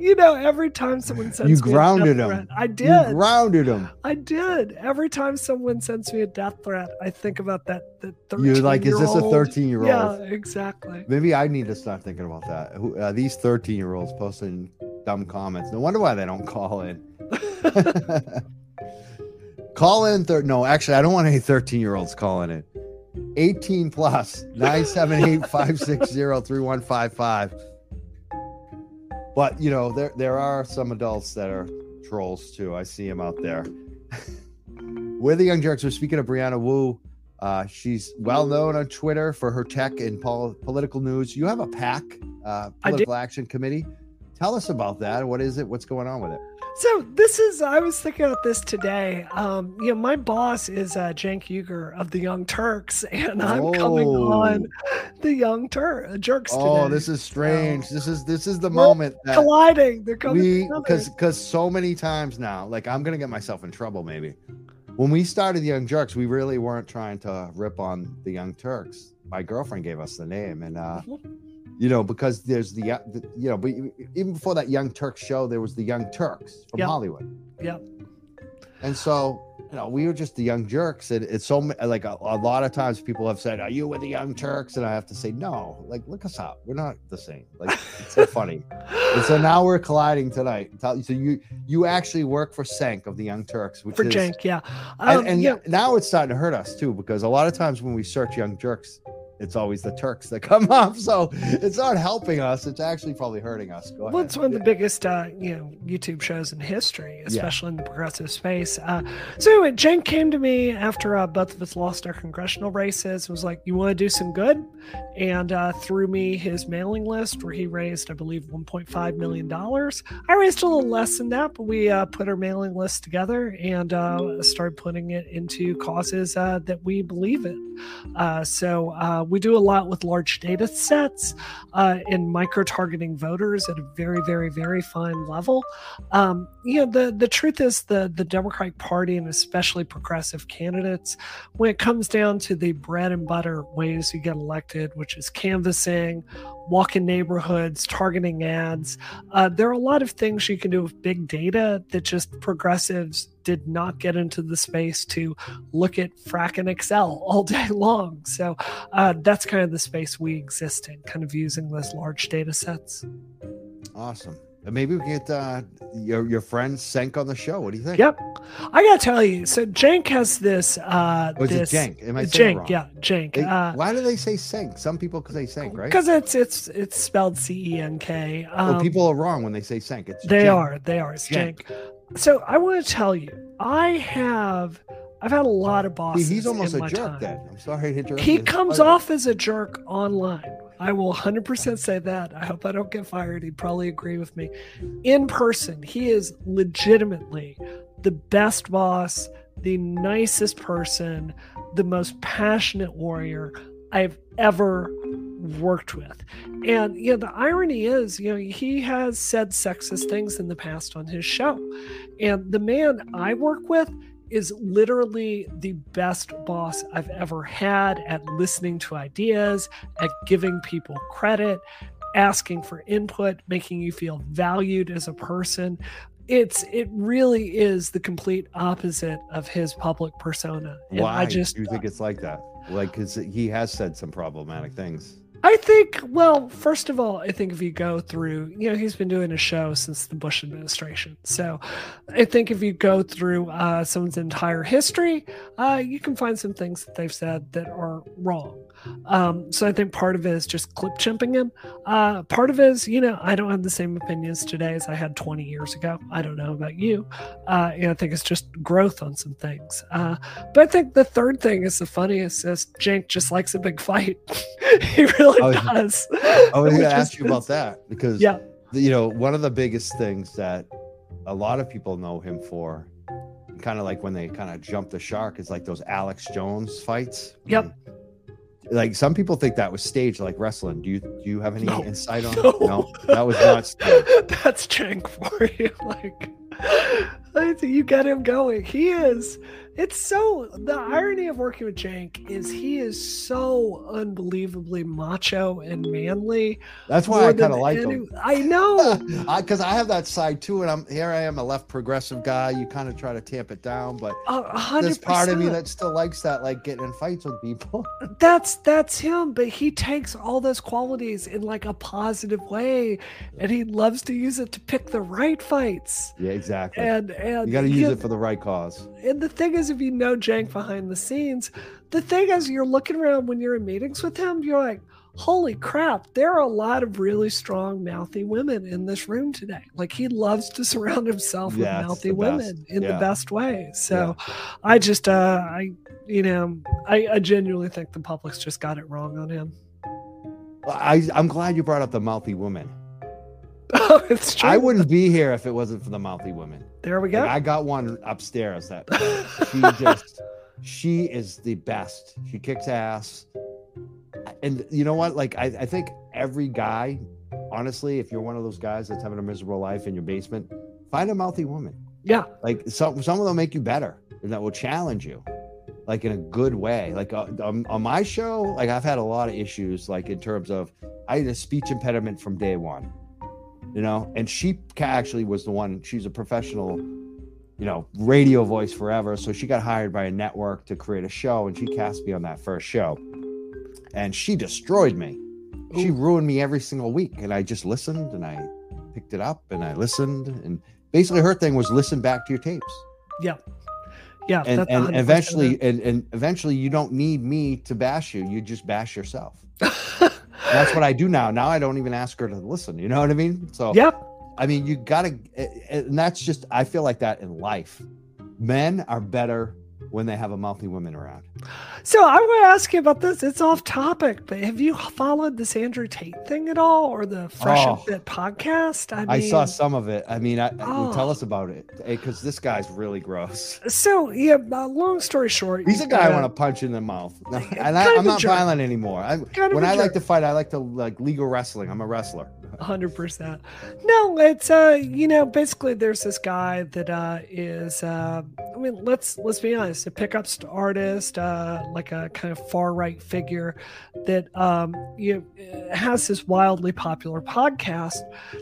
you know, every time someone sends you me grounded a death him. threat, I did. You grounded him. I did. Every time someone sends me a death threat, I think about that. that You're like, is this a thirteen-year-old? Yeah, exactly. Maybe I need to start thinking about that. Who, uh, these thirteen-year-olds posting dumb comments. No wonder why they don't call in. Call in. Thir- no, actually, I don't want any thirteen-year-olds calling in. eighteen plus, nine seven eight, five six zero, three one five five. But, you know, there there are some adults that are trolls, too. I see them out there. We're the Young Jerks. We're speaking of Brianna Wu. Uh, she's well known on Twitter for her tech and pol- political news. You have a PAC, uh, Political Action Committee. Tell us about that. What is it? What's going on with it? So this is, I was thinking about this today. Um, you know, my boss is uh, Cenk Uygur of the Young Turks, and I'm oh. coming on the Young Tur- Jerks today. Oh, this is strange. So, this is this is the moment that colliding. They're coming because because so many times now, like I'm gonna get myself in trouble maybe. When we started the Young Jerks, we really weren't trying to rip on the Young Turks. My girlfriend gave us the name, and uh, you know, because there's the, the you know, but even before that Young Turks show, there was the Young Turks from yep. Hollywood. Yep. And so, you know, we were just the Young Jerks, and it's so like a, a lot of times people have said, "Are you with the Young Turks?" And I have to say, "No, like look us up. We're not the same." Like it's so funny. And so now we're colliding tonight. So you you actually work for Cenk of the Young Turks, which for is, Cenk, yeah. Um, and and yeah. now it's starting to hurt us too, because a lot of times when we search Young Jerks, it's always the Turks that come up. So it's not helping us. It's actually probably hurting us. Go ahead. Well, it's one of the biggest, uh, you know, YouTube shows in history, especially yeah. in the progressive space. Uh, so anyway, Cenk came to me after uh, both of us lost our congressional races. Was like, you want to do some good? And uh, threw me his mailing list where he raised, I believe, one point five million dollars. I raised a little less than that, but we uh, put our mailing list together and uh, started putting it into causes uh, that we believe in. Uh, so uh, we do a lot with large data sets uh, and micro-targeting voters at a very, very, very fine level. Um, you know, the, the truth is the, the Democratic Party and especially progressive candidates, when it comes down to the bread and butter ways you get elected, which is canvassing, walk in neighborhoods, targeting ads. Uh, there are a lot of things you can do with big data that just progressives did not get into the space to look at frack and Excel all day long. So uh, that's kind of the space we exist in, kind of using those large data sets. Awesome. Maybe we can get uh, your your friend Cenk on the show. What do you think? Yep, I gotta tell you. So Cenk has this. Uh, oh, this Cenk? Am I saying it wrong? Yeah, Cenk. They, uh, why do they say Cenk? Some people because they Cenk, right? Because it's it's it's spelled C E N K. Um, oh, people are wrong when they say Cenk. It's they Cenk. are they are it's Cenk. Cenk. So I want to tell you, I have. I've had a lot of bosses. See, he's almost in a my jerk. Time. Then I'm sorry to interrupt. He you. comes off as a jerk online. I will one hundred percent say that. I hope I don't get fired. He'd probably agree with me. In person, he is legitimately the best boss, the nicest person, the most passionate warrior I've ever worked with. And you know, the irony is, you know, he has said sexist things in the past on his show. And the man I work with is literally the best boss I've ever had at listening to ideas, at giving people credit, asking for input, making you feel valued as a person. It's it really is the complete opposite of his public persona. And Why I just, do you think it's like that? Like, because he has said some problematic things. I think, well, first of all, I think if you go through, you know, he's been doing a show since the Bush administration. So I think if you go through uh, someone's entire history, uh, you can find some things that they've said that are wrong. Um, so I think part of it is just clip chimping him. Uh, part of it is, you know, I don't have the same opinions today as I had twenty years ago. I don't know about you. Uh, and I think it's just growth on some things. Uh, but I think the third thing is the funniest is Cenk just likes a big fight. He really I was, does. I was going to ask you about that because, yeah. you know, one of the biggest things that a lot of people know him for, kind of like when they kind of jump the shark, is like those Alex Jones fights. Yep. When, like some people think that was staged, like wrestling. Do you do you have any no. insight on no. it? No, that was not staged. That's Cenk for you. Like, like you get him going. He is. It's so the irony of working with Cenk is he is so unbelievably macho and manly. That's why I kind of like any, him. I know because I, I have that side too, and I'm here. I am a left progressive guy. You kind of try to tamp it down, but uh, there's part of me that still likes that, like getting in fights with people. That's that's him, but he takes all those qualities in like a positive way, and he loves to use it to pick the right fights. Yeah, exactly. And and you got to use yeah, it for the right cause. And the thing is, if you know Cenk behind the scenes, the thing is you're looking around when you're in meetings with him, you're like, holy crap, there are a lot of really strong mouthy women in this room today. Like he loves to surround himself yeah, with mouthy women in yeah. the best way. So yeah. I just uh I you know I, I genuinely think the public's just got it wrong on him. I, I'm glad you brought up the mouthy woman. Oh, it's true. I wouldn't be here if it wasn't for the mouthy women. There we go. Like, I got one upstairs that she just, she is the best. She kicks ass. And you know what? Like, I, I think every guy, honestly, if you're one of those guys that's having a miserable life in your basement, find a mouthy woman. Yeah. Like some, some of them make you better and that will challenge you like in a good way. Like uh, um, on my show, like I've had a lot of issues, like in terms of I had a speech impediment from day one. You know, and she actually was the one, she's a professional, you know, radio voice forever. So she got hired by a network to create a show and she cast me on that first show. And she destroyed me. Ooh. She ruined me every single week. And I just listened and I picked it up and I listened. And basically her thing was listen back to your tapes. Yeah. Yeah, and, that's and eventually, and, and eventually, you don't need me to bash you. You just bash yourself. That's what I do now. Now I don't even ask her to listen. You know what I mean? So yep. I mean, you gotta, and that's just, I feel like that in life. Men are better when they have a mouthy woman around. So I want to ask you about this. It's off topic, but have you followed this Andrew Tate thing at all, or the Fresh oh, and Fit podcast? I mean, I saw some of it. I mean, I, oh. tell us about it, because this guy's really gross. So yeah, long story short, he's a guy gotta, I want to punch in the mouth, and I, I'm not jerk. violent anymore. I, when I jerk. like to fight, I like to like legal wrestling. I'm a wrestler. one hundred percent. No, it's uh, you know, basically there's this guy that uh is uh, I mean, let's let's be honest, a pickup artist. Uh, Uh, like a kind of far right figure that um, you know, has this wildly popular podcast,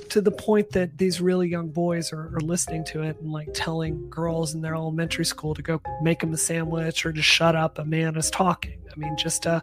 to the point that these really young boys are, are listening to it and like telling girls in their elementary school to go make them a sandwich or just shut up, a man is talking. I mean, just uh,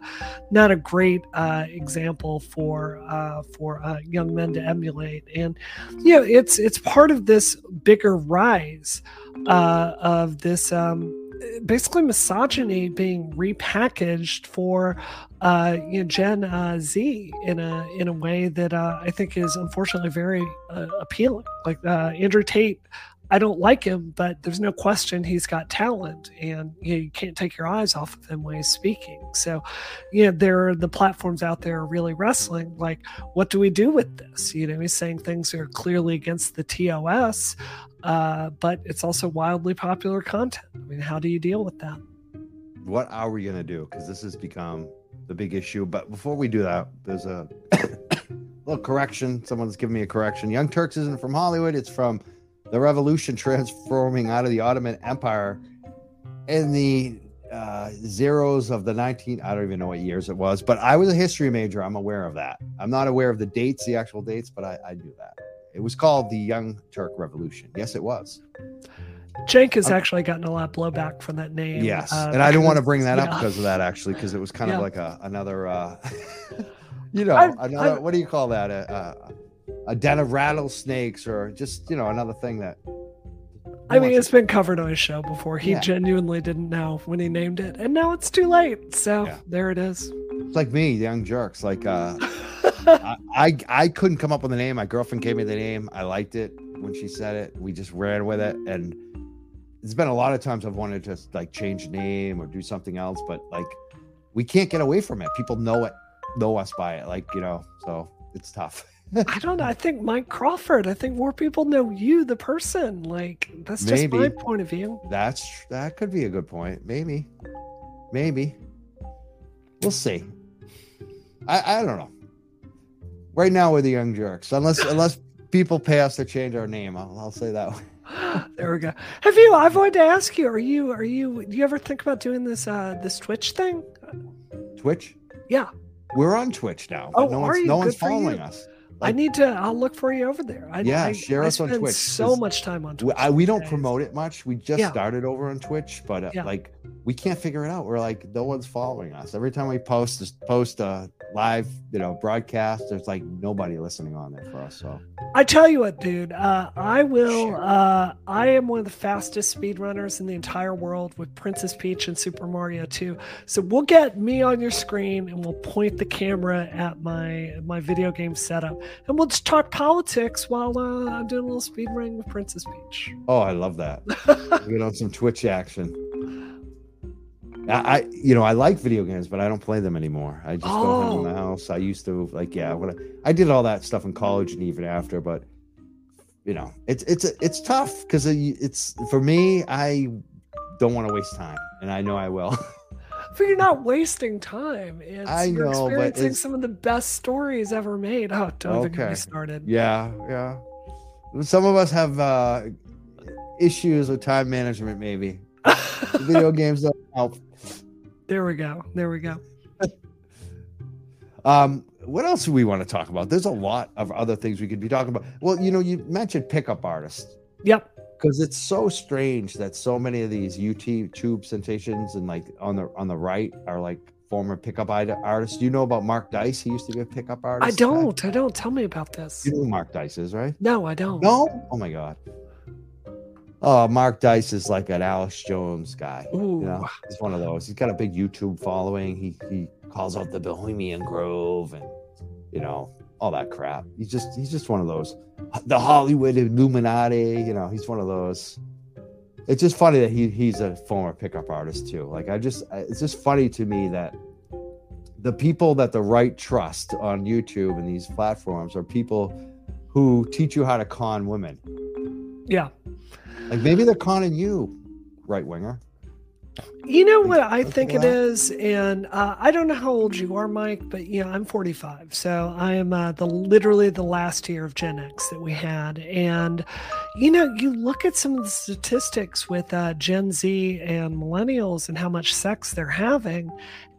not a great uh, example for uh, for uh, young men to emulate. And you know, it's it's part of this bigger rise uh, of this. Um, basically misogyny being repackaged for uh, you know, Gen uh, Z in a in a way that uh, I think is unfortunately very uh, appealing. Like uh, Andrew Tate, I don't like him, but there's no question he's got talent, and you know, you can't take your eyes off of him when he's speaking. So, you know, there are the platforms out there really wrestling, like, what do we do with this? You know, he's saying things that are clearly against the T O S, uh, but it's also wildly popular content. I mean, how do you deal with that? What are we going to do? Because this has become the big issue. But before we do that, there's a little correction. Someone's giving me a correction. Young Turks isn't from Hollywood. It's from the revolution transforming out of the Ottoman Empire in the uh, zeros of the nineteen, I don't even know what years it was, but I was a history major. I'm aware of that. I'm not aware of the dates, the actual dates, but I, I knew that. It was called the Young Turk Revolution. Yes, it was. Cenk has I'm, actually gotten a lot of blowback from that name. Yes, uh, and I didn't want to bring that yeah. up because of that, actually, because it was kind yeah. of like a another, uh, you know, I, another I, what do you call that? Uh, uh, a den of rattlesnakes, or just, you know, another thing that I mean, it's to... been covered on his show before. He yeah. genuinely didn't know when he named it, and now it's too late. So yeah. there it is. It's like me, Young Jerks. Like uh I, I I couldn't come up with a name. My girlfriend gave me the name. I liked it when she said it. We just ran with it, and it's been a lot of times I've wanted to like change name or do something else, but like we can't get away from it. People know it, know us by it. Like, you know, so it's tough. I don't know. I think Mike Crawford. I think more people know you, the person. Like, that's just Maybe. my point of view. That's that could be a good point. Maybe. Maybe. We'll see. I, I don't know. Right now we're the Young Jerks. Unless unless people pay us to change our name. I'll, I'll say that one. There we go. Have you I've wanted to ask you, are you are you do you ever think about doing this uh this Twitch thing? Twitch? Yeah. We're on Twitch now. Oh, no one's, no one's following us. Like, I need to, I'll look for you over there. I, yeah, I, share I us on Twitch. So much time on Twitch. We, I, we don't promote it much. We just yeah. started over on Twitch, but uh, yeah. like we can't figure it out. We're like, no one's following us. Every time we post this post a live, you know, broadcast, there's like nobody listening on there for us. So I tell you what, dude, uh, I will, uh, I am one of the fastest speedrunners in the entire world with Princess Peach and Super Mario two. So we'll get me on your screen and we'll point the camera at my, my video game setup. And we'll just talk politics while uh, I'm doing a little speed running with Princess Peach. Oh, I love that. Get on some Twitch action. I, I, you know, I like video games, but I don't play them anymore. I just oh. don't have them in the house. I used to, like, yeah, when I, I did all that stuff in college and even after, but you know, it's it's it's tough because it's for me. I don't want to waste time, and I know I will. But you're not wasting time. It's, I know, you're experiencing but it's... some of the best stories ever made. Oh, don't okay. get me started. Yeah, yeah. Some of us have uh, issues with time management, maybe. Video games don't help. There we go. There we go. um, what else do we want to talk about? There's a lot of other things we could be talking about. Well, you know, you mentioned pickup artists. Yep. Because it's so strange that so many of these YouTube sensations and like on the on the right are like former pickup artists. You know about Mark Dice? He used to be a pickup artist. I don't. Back. I don't. Tell me about this. You know who Mark Dice is, right? No, I don't. No? Oh my God. Oh, Mark Dice is like an Alex Jones guy. Ooh. You know, he's one of those. He's got a big YouTube following. He he calls out the Bohemian Grove and, you know, all that crap. He's just he's just one of those. The Hollywood Illuminati, you know, he's one of those. It's just funny that he he's a former pickup artist too. Like I just it's just funny to me that the people that the right trust on YouTube and these platforms are people who teach you how to con women. Yeah. Like maybe they're conning you, right winger. You know what I think it is, and uh, I don't know how old you are, Mike, but you know I'm forty-five, so I am uh, the literally the last year of Gen X that we had. And you know, you look at some of the statistics with uh, Gen Z and millennials and how much sex they're having,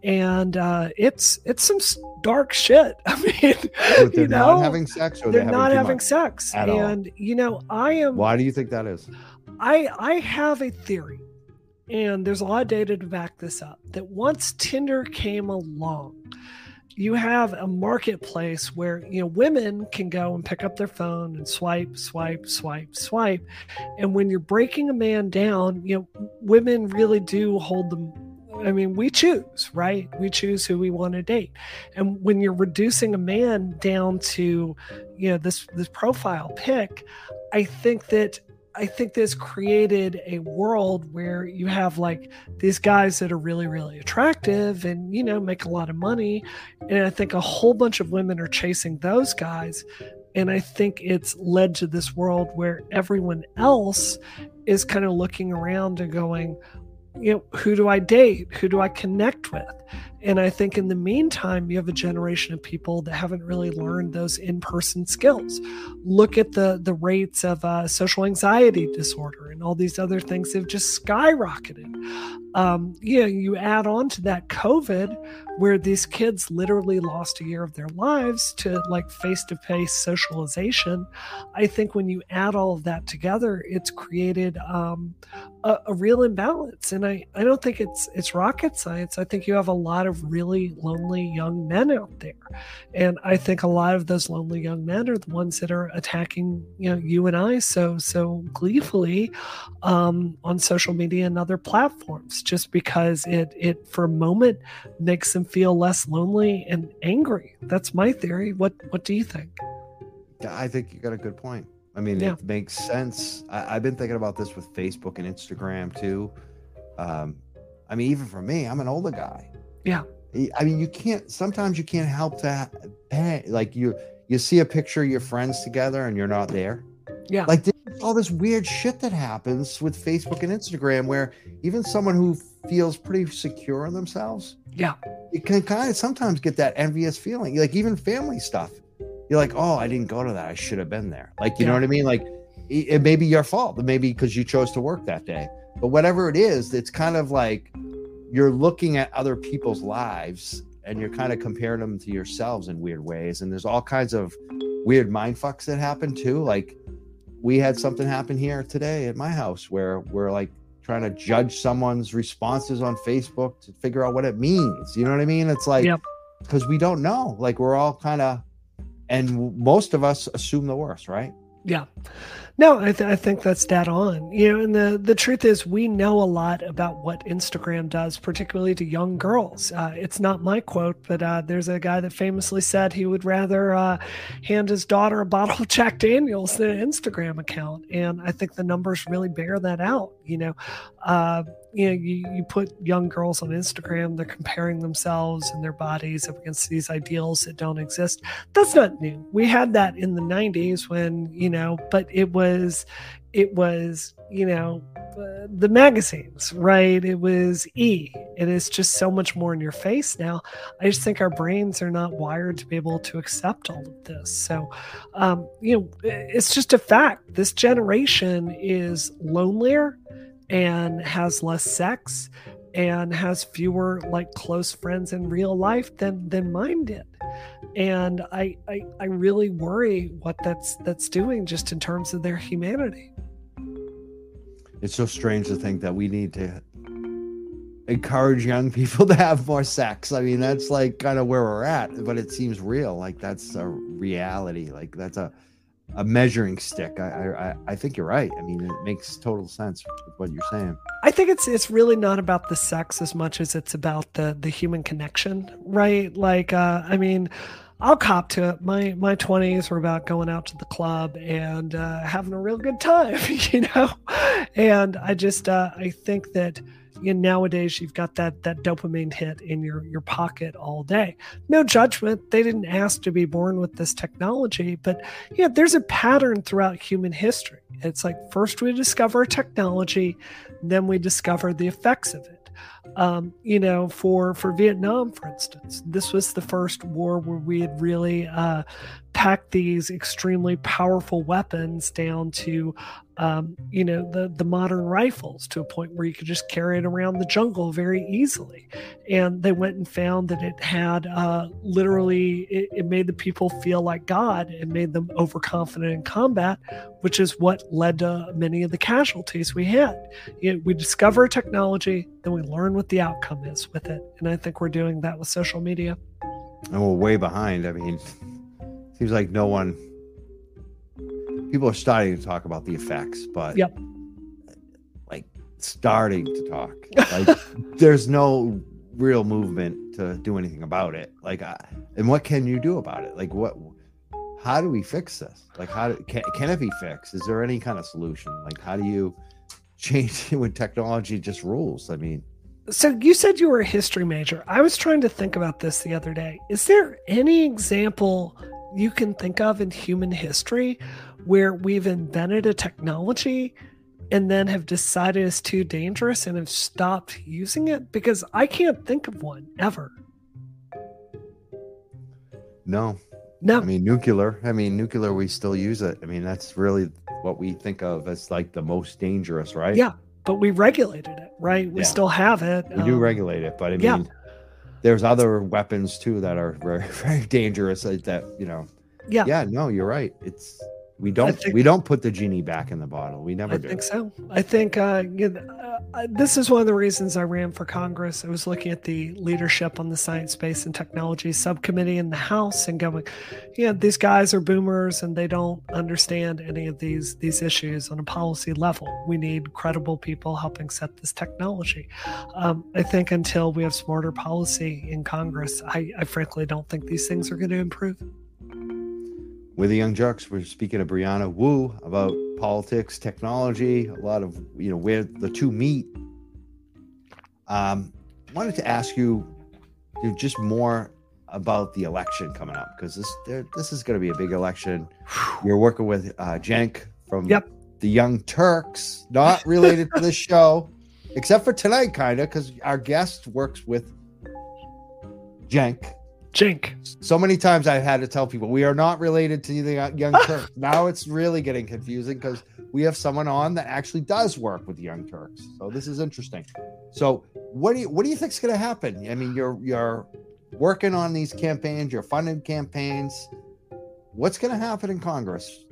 and uh, it's it's some dark shit. I mean, but they're you know, not having sex, or they're, they're not having sex, and all. You know, I am. Why do you think that is? I I have a theory. And there's a lot of data to back this up, that once Tinder came along, you have a marketplace where, you know, women can go and pick up their phone and swipe, swipe, swipe, swipe. And when you're breaking a man down, you know, women really do hold them. I mean, we choose, right? We choose who we want to date. And when you're reducing a man down to, you know, this, this profile pic, I think that I think this created a world where you have like these guys that are really, really attractive and, you know, make a lot of money. And I think a whole bunch of women are chasing those guys. And I think it's led to this world where everyone else is kind of looking around and going, you know, who do I date? Who do I connect with? And I think in the meantime, you have a generation of people that haven't really learned those in-person skills. Look at the the rates of uh, social anxiety disorder and all these other things have just skyrocketed. Um, you know, you add on to that COVID, where these kids literally lost a year of their lives to like face-to-face socialization. I think when you add all of that together, it's created um, a, a real imbalance. And I, I don't think it's it's rocket science. I think you have a lot of really lonely young men out there. And I think a lot of those lonely young men are the ones that are attacking, you know, you and I so so gleefully um, on social media and other platforms, just because it it for a moment makes them feel less lonely and angry. That's my theory. What what do you think? I think you got a good point. I mean, yeah. It makes sense. I, I've been thinking about this with Facebook and Instagram too. Um, I mean, even for me, I'm an older guy. Yeah. I mean, you can't, sometimes you can't help that. Like you, you see a picture of your friends together and you're not there. Yeah. Like there's all this weird shit that happens with Facebook and Instagram where even someone who feels pretty secure in themselves. Yeah. It can kind of sometimes get that envious feeling, like even family stuff. You're like, oh, I didn't go to that. I should have been there. Like, you yeah. know what I mean? Like it, it may be your fault, maybe because you chose to work that day, but whatever it is, it's kind of like, you're looking at other people's lives and you're kind of comparing them to yourselves in weird ways. And there's all kinds of weird mind fucks that happen too. Like we had something happen here today at my house where we're like trying to judge someone's responses on Facebook to figure out what it means. You know what I mean? It's like, because yep. we don't know, like we're all kind of, and most of us assume the worst, right? Yeah. No, I, th- I think that's dead on. You know, and the, the truth is we know a lot about what Instagram does, particularly to young girls. Uh, it's not my quote, but uh, there's a guy that famously said he would rather uh, hand his daughter a bottle of Jack Daniels than an Instagram account. And I think the numbers really bear that out. You know, uh, you know, you, you put young girls on Instagram, they're comparing themselves and their bodies up against these ideals that don't exist. That's not new. We had that in the nineties when, you know, but it was, it was, you know, uh, the magazines, right? It was E. It is just so much more in your face now. I just think our brains are not wired to be able to accept all of this. So, um, you know, it's just a fact. This generation is lonelier and has less sex and has fewer like close friends in real life than than mine did. And I, I I really worry what that's that's doing just in terms of their humanity. It's so strange to think that we need to encourage young people to have more sex. I mean, that's like kind of where we're at, but it seems real. Like that's a reality. Like that's a a measuring stick. I, I I think you're right. I mean, it makes total sense with what you're saying. I think it's it's really not about the sex as much as it's about the the human connection, right? Like, uh, I mean, I'll cop to it. My my twenties were about going out to the club and uh, having a real good time, you know. And I just uh, I think that. And nowadays you've got that that dopamine hit in your your pocket all day. No judgment. They didn't ask to be born with this technology, but yeah, there's a pattern throughout human history. It's like first we discover a technology, then we discover the effects of it. Um, you know, for for Vietnam, for instance, this was the first war where we had really uh, packed these extremely powerful weapons down to, um, you know, the the modern rifles to a point where you could just carry it around the jungle very easily. And they went and found that it had uh, literally, it, it made the people feel like God and made them overconfident in combat, which is what led to many of the casualties we had. You know, we discover technology, then we learn what the outcome is with it. And I think we're doing that with social media. And we're way behind. I mean, it seems like no one, people are starting to talk about the effects, but yep. like starting to talk, like there's no real movement to do anything about it. Like, I, and what can you do about it? Like what, how do we fix this? Like how do, can, can it be fixed? Is there any kind of solution? Like how do you change it when technology just rules? I mean, so you said you were a history major. I was trying to think about this the other day. Is there any example you can think of in human history where we've invented a technology and then have decided it's too dangerous and have stopped using it? Because I can't think of one ever. No. No. I mean, nuclear. I mean, nuclear, we still use it. I mean, that's really what we think of as like the most dangerous, right? Yeah, but we regulated it, right? We yeah. still have it. We um, do regulate it, but I mean, yeah. there's other weapons too that are very, very dangerous that, you know. Yeah. Yeah, no, you're right. It's we don't think, we don't put the genie back in the bottle. We never I do. I think so. I think uh, you know, uh, this is one of the reasons I ran for Congress. I was looking at the leadership on the Science, Space, and Technology subcommittee in the House and going, yeah, these guys are boomers and they don't understand any of these these issues on a policy level. We need credible people helping set this technology. Um, I think until we have smarter policy in Congress, I, I frankly don't think these things are going to improve. With the Young Jerks, we're speaking to Brianna Wu about politics, technology, a lot of, you know, where the two meet. Um, wanted to ask you, you know, just more about the election coming up, because this there, this is going to be a big election. You're working with uh, Cenk from yep. the Young Turks, not related to this show, except for tonight, kind of, because our guest works with Cenk. Cenk. So many times I've had to tell people we are not related to the Young Turks. Now it's really getting confusing because we have someone on that actually does work with the Young Turks. So this is interesting. So what do you what do you think is going to happen? I mean, you're you're working on these campaigns, you're funding campaigns. What's going to happen in Congress?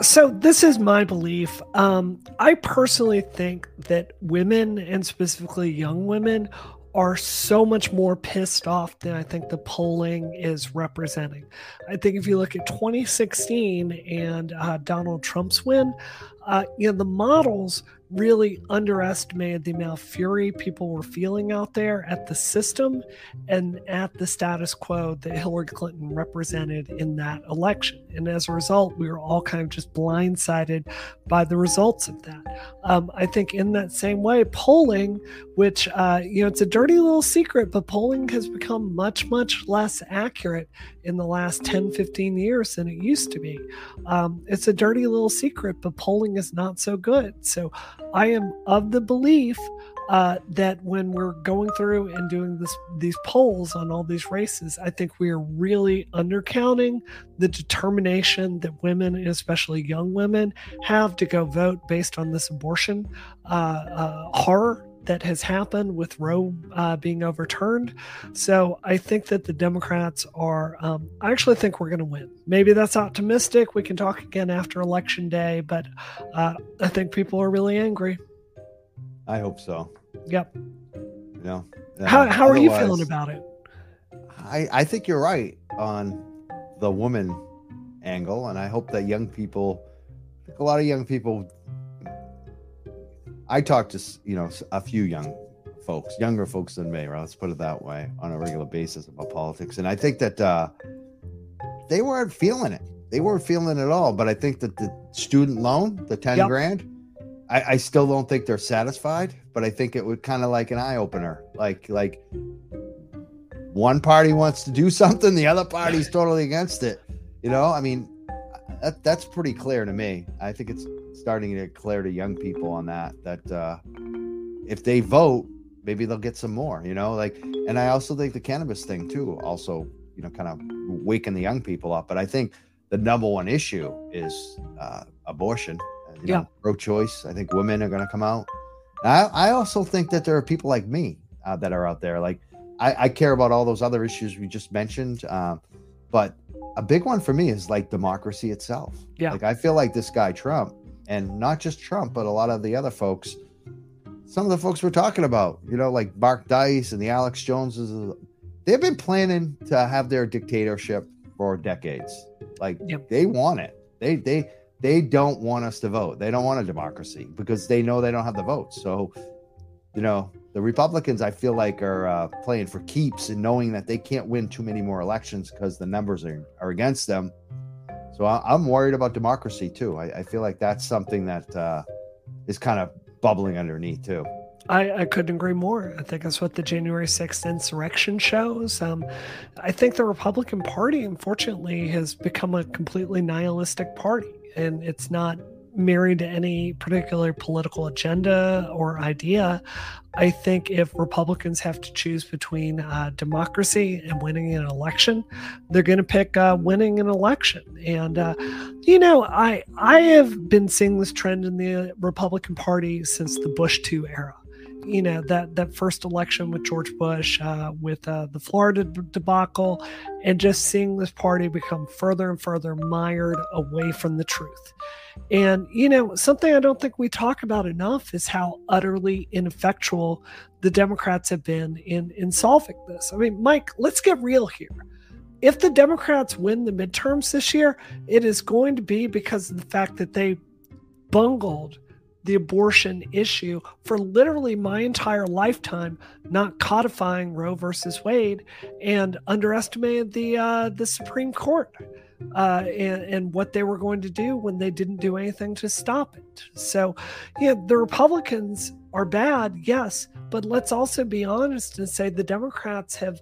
So this is my belief. Um, I personally think that women, and specifically young women, are so much more pissed off than I think the polling is representing. I think if you look at twenty sixteen and uh, Donald Trump's win, uh, you know, the models really underestimated the amount of fury people were feeling out there at the system and at the status quo that Hillary Clinton represented in that election. And as a result, we were all kind of just blindsided by the results of that. Um, I think in that same way, polling, which, uh, you know, it's a dirty little secret, but polling has become much, much less accurate in the last ten, fifteen years than it used to be. Um, it's a dirty little secret, but polling is not so good. So I am of the belief uh, that when we're going through and doing this, these polls on all these races, I think we are really undercounting the determination that women, especially young women, have to go vote based on this abortion uh, uh, horror that has happened with Roe uh, being overturned. So I think that the Democrats are, um, I actually think we're going to win. Maybe that's optimistic. We can talk again after Election Day, but uh, I think people are really angry. I hope so. Yep. You know, uh, how how are you feeling about it? I, I think you're right on the woman angle, and I hope that young people, a lot of young people, I talk to, you know, a few young folks, younger folks than me, right? Let's put it that way, on a regular basis about politics. And I think that uh, they weren't feeling it. They weren't feeling it at all. But I think that the student loan, the ten yep. grand, I, I still don't think they're satisfied. But I think it would kind of like an eye opener, like like one party wants to do something, the other party's totally against it. You know, I mean, that that's pretty clear to me. I think it's starting to clear to young people on that, that uh, if they vote, maybe they'll get some more, you know, like, and I also think the cannabis thing too, also, you know, kind of waken the young people up. But I think the number one issue is uh, abortion, you yeah. know, pro-choice. I think women are going to come out. And I, I also think that there are people like me uh, that are out there. Like I, I care about all those other issues we just mentioned. Uh, but a big one for me is like democracy itself. Yeah. Like I feel like this guy Trump, and not just Trump, but a lot of the other folks, some of the folks we're talking about, you know, like Mark Dice and the Alex Joneses, they've been planning to have their dictatorship for decades. Like yep. they want it. They they they don't want us to vote. They don't want a democracy because they know they don't have the votes. So, you know, the Republicans, I feel like, are uh, playing for keeps and knowing that they can't win too many more elections because the numbers are, are against them. So I, I'm worried about democracy, too. I, I feel like that's something that uh, is kind of bubbling underneath too. I, I couldn't agree more. I think that's what the January sixth insurrection shows. Um, I think the Republican Party, unfortunately, has become a completely nihilistic party, and it's not married to any particular political agenda or idea. I think if Republicans have to choose between uh, democracy and winning an election, they're going to pick uh, winning an election. And, uh, you know, I I have been seeing this trend in the Republican Party since the Bush two era. You know, that, that first election with George Bush, uh, with uh, the Florida debacle, and just seeing this party become further and further mired away from the truth. And, you know, something I don't think we talk about enough is how utterly ineffectual the Democrats have been in, in solving this. I mean, Mike, let's get real here. If the Democrats win the midterms this year, it is going to be because of the fact that they bungled the abortion issue for literally my entire lifetime, not codifying Roe versus Wade, and underestimated the uh, the Supreme Court uh, and, and what they were going to do when they didn't do anything to stop it. So, yeah, the Republicans are bad, yes, but let's also be honest and say the Democrats have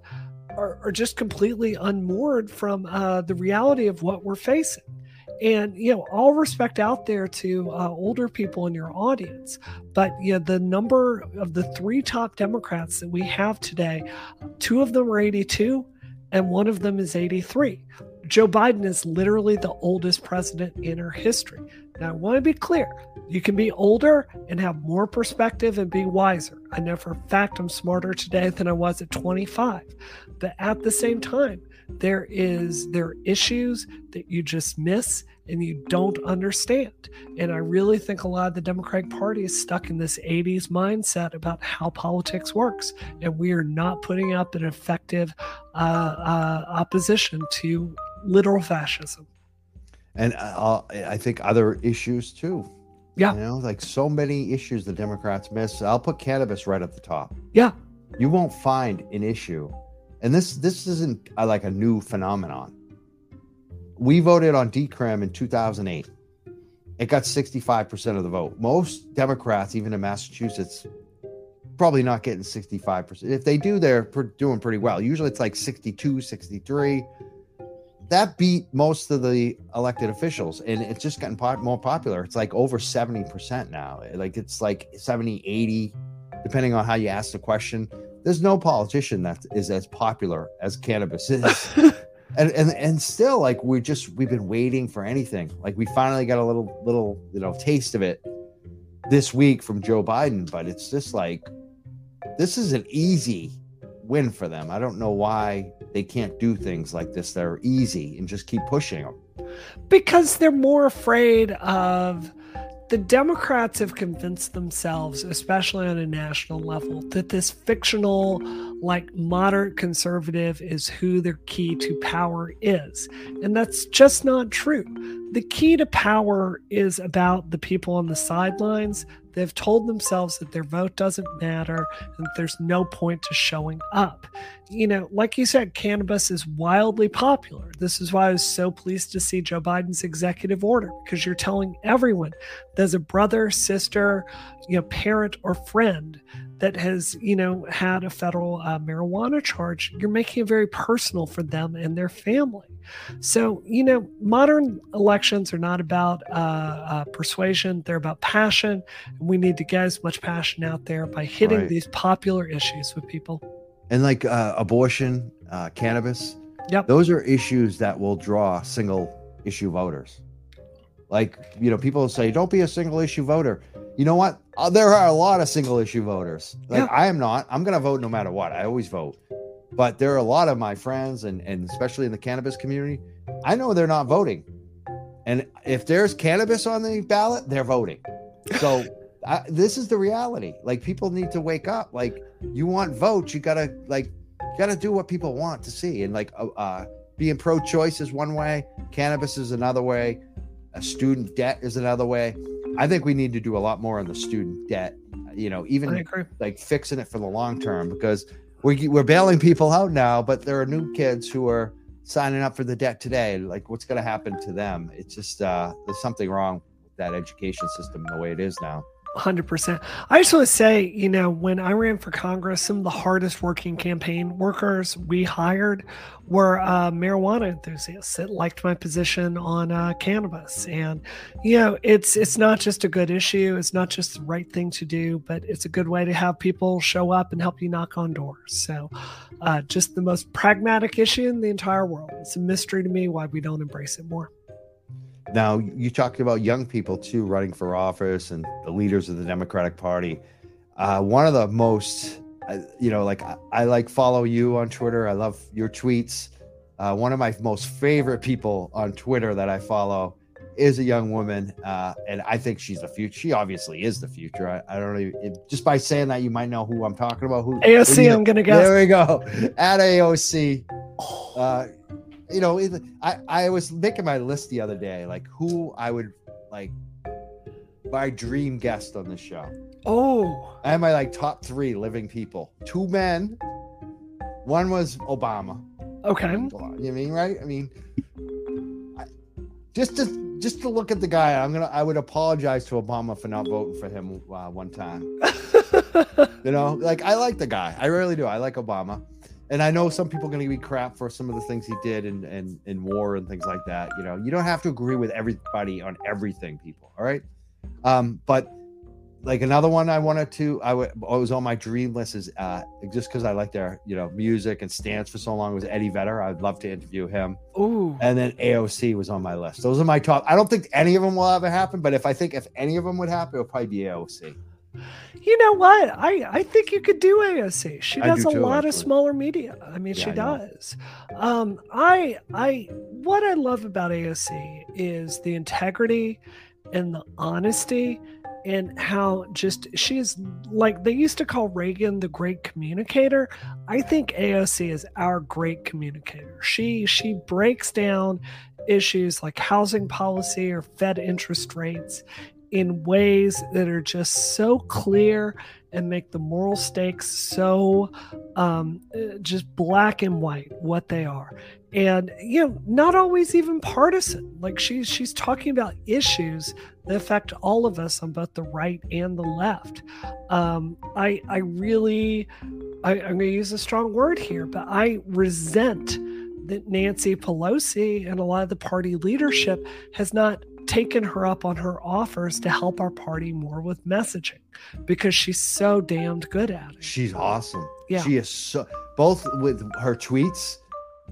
are, are just completely unmoored from uh, the reality of what we're facing. And, you know, all respect out there to uh, older people in your audience. But, you know, the number of the three top Democrats that we have today, two of them are eighty-two and one of them is eighty-three. Joe Biden is literally the oldest president in our history. Now, I want to be clear. You can be older and have more perspective and be wiser. I know for a fact I'm smarter today than I was at twenty-five. But at the same time, there is there are issues that you just miss and you don't understand. And I really think a lot of the Democratic Party is stuck in this eighties mindset about how politics works. And we are not putting up an effective uh, uh, opposition to literal fascism. And uh, I think other issues, too. Yeah. You know, like so many issues the Democrats miss. I'll put cannabis right at the top. Yeah. You won't find an issue. And this this isn't uh, like a new phenomenon. We voted on decrim in two thousand eight. It got sixty-five percent of the vote. Most Democrats, even in Massachusetts, probably not getting sixty-five percent. If they do, they're per- doing pretty well. Usually it's like sixty-two, sixty-three. That beat most of the elected officials, and it's just gotten po- more popular. It's like over seventy percent now. Like it's like seventy, eighty, depending on how you ask the question. There's no politician that is as popular as cannabis is. And, and and still, like, we're just, we've been waiting for anything. Like, we finally got a little, little, you know, taste of it this week from Joe Biden. But it's just like, this is an easy win for them. I don't know why they can't do things like this that are easy and just keep pushing them. Because they're more afraid of The Democrats have convinced themselves, especially on a national level, that this fictional, like, moderate conservative is who their key to power is. And that's just not true. The key to power is about the people on the sidelines. They've told themselves that their vote doesn't matter and that there's no point to showing up. You know, like you said, cannabis is wildly popular. This is why I was so pleased to see Joe Biden's executive order, because you're telling everyone there's a brother, sister, you know, parent or friend that has, you know, had a federal uh, marijuana charge. You're making it very personal for them and their family. So, you know, modern elections are not about uh, uh, persuasion. They're about passion. We need to get as much passion out there by hitting right. these popular issues with people. And like uh, abortion, uh, cannabis, yep. those are issues that will draw single issue voters. Like, you know, people say, don't be a single issue voter. You know what? Uh, there are a lot of single issue voters. Like yeah. I am not. I'm going to vote no matter what. I always vote. But there are a lot of my friends, and, and especially in the cannabis community, I know they're not voting. And if there's cannabis on the ballot, they're voting. So I, this is the reality. Like, people need to wake up. Like, you want votes, you gotta like, you gotta do what people want to see. And like, uh, uh, being pro-choice is one way, cannabis is another way, uh, student debt is another way. I think we need to do a lot more on the student debt. You know, even like fixing it for the long term, because we we're bailing people out now, but there are new kids who are signing up for the debt today. Like, what's going to happen to them? It's just uh, there's something wrong with that education system the way it is now. one hundred percent. I just want to say, you know, when I ran for Congress, some of the hardest working campaign workers we hired were uh, marijuana enthusiasts that liked my position on uh, cannabis. And, you know, it's it's not just a good issue. It's not just the right thing to do, but it's a good way to have people show up and help you knock on doors. So uh, just the most pragmatic issue in the entire world. It's a mystery to me why we don't embrace it more. Now, you talked about young people, too, running for office and the leaders of the Democratic Party. Uh, one of the most, uh, you know, like I, I like follow you on Twitter. I love your tweets. Uh, one of my most favorite people on Twitter that I follow is a young woman. Uh, and I think she's the future. She obviously is the future. I, I don't even it, just by saying that, you might know who I'm talking about. Who A O C, who I'm going to go. There we go. At A O C. Uh, You know, I, I was making my list the other day, like who I would like my dream guest on the show. Oh, I had my like top three living people, two men. One was Obama. Okay. You know what I mean? Right. I mean, I, just to just to look at the guy, I'm going to I would apologize to Obama for not voting for him uh, one time. You know, like I like the guy. I really do. I like Obama. And I know some people are going to be crap for some of the things he did in, in, in war and things like that. You know, you don't have to agree with everybody on everything, people. All right. Um, but like another one I wanted to, I, w- I was on my dream list is uh, just because I like their, you know, music and stance for so long was Eddie Vedder. I'd love to interview him. Ooh. And then A O C was on my list. Those are my top. I don't think any of them will ever happen. But if I think if any of them would happen, it'll probably be A O C. You know what? I, I think you could do A O C. She does do a too, lot actually. Of smaller media. I mean, yeah, she I does. Um, I I what I love about A O C is the integrity and the honesty and how just she's like they used to call Reagan the great communicator. I think A O C is our great communicator. She she breaks down issues like housing policy or Fed interest rates in ways that are just so clear and make the moral stakes so um, just black and white what they are. And, you know, not always even partisan. Like she's, she's talking about issues that affect all of us on both the right and the left. Um, I, I really, I, I'm going to use a strong word here, but I resent that Nancy Pelosi and a lot of the party leadership has not taken her up on her offers to help our party more with messaging, because she's so damned good at it. She's awesome. Yeah. She is so, both with her tweets,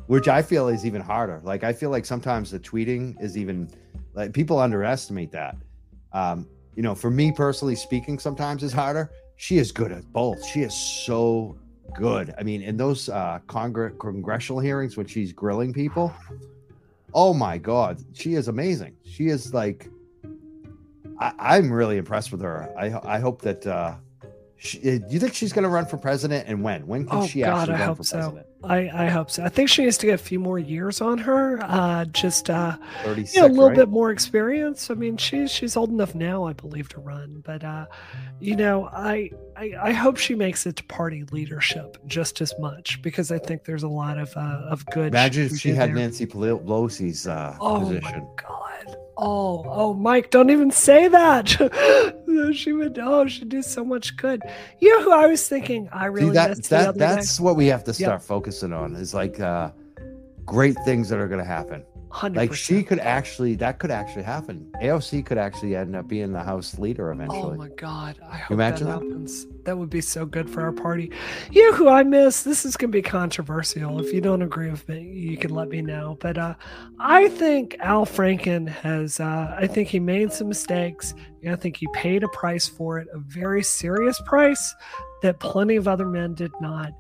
which I feel is even harder. Like, I feel like sometimes the tweeting is even like people underestimate that. Um, you know, for me personally speaking, sometimes is harder. She is good at both. She is so good. I mean, in those uh, Congre- congressional hearings when she's grilling people, oh my God, she is amazing. She is like, I, I'm really impressed with her. I I hope that. Uh, she, do you think she's going to run for president, and when? When can oh, she God, actually I run hope for so. president? I, I hope so. I think she needs to get a few more years on her. Uh, just uh, thirty-six, you know, a little right? bit more experience. I mean, she's she's old enough now, I believe, to run. But uh, you know, I, I I hope she makes it to party leadership just as much, because I think there's a lot of uh, of good. Imagine if she had there. Nancy Pelosi's uh, oh, position. Oh God. Oh, oh, Mike, don't even say that. she would, oh, she'd do so much good. You know who I was thinking? I really See, that, missed that, the other That's day. What we have to start yep. focusing on is like uh, great things that are going to happen. one hundred percent. Like she could actually, that could actually happen. A O C could actually end up being the House leader eventually. Oh my God. I hope Imagine that, that happens. That would be so good for our party. You know who I miss? This is going to be controversial. If you don't agree with me, you can let me know. But uh, I think Al Franken has, uh, I think he made some mistakes. And I think he paid a price for it, a very serious price that plenty of other men did not.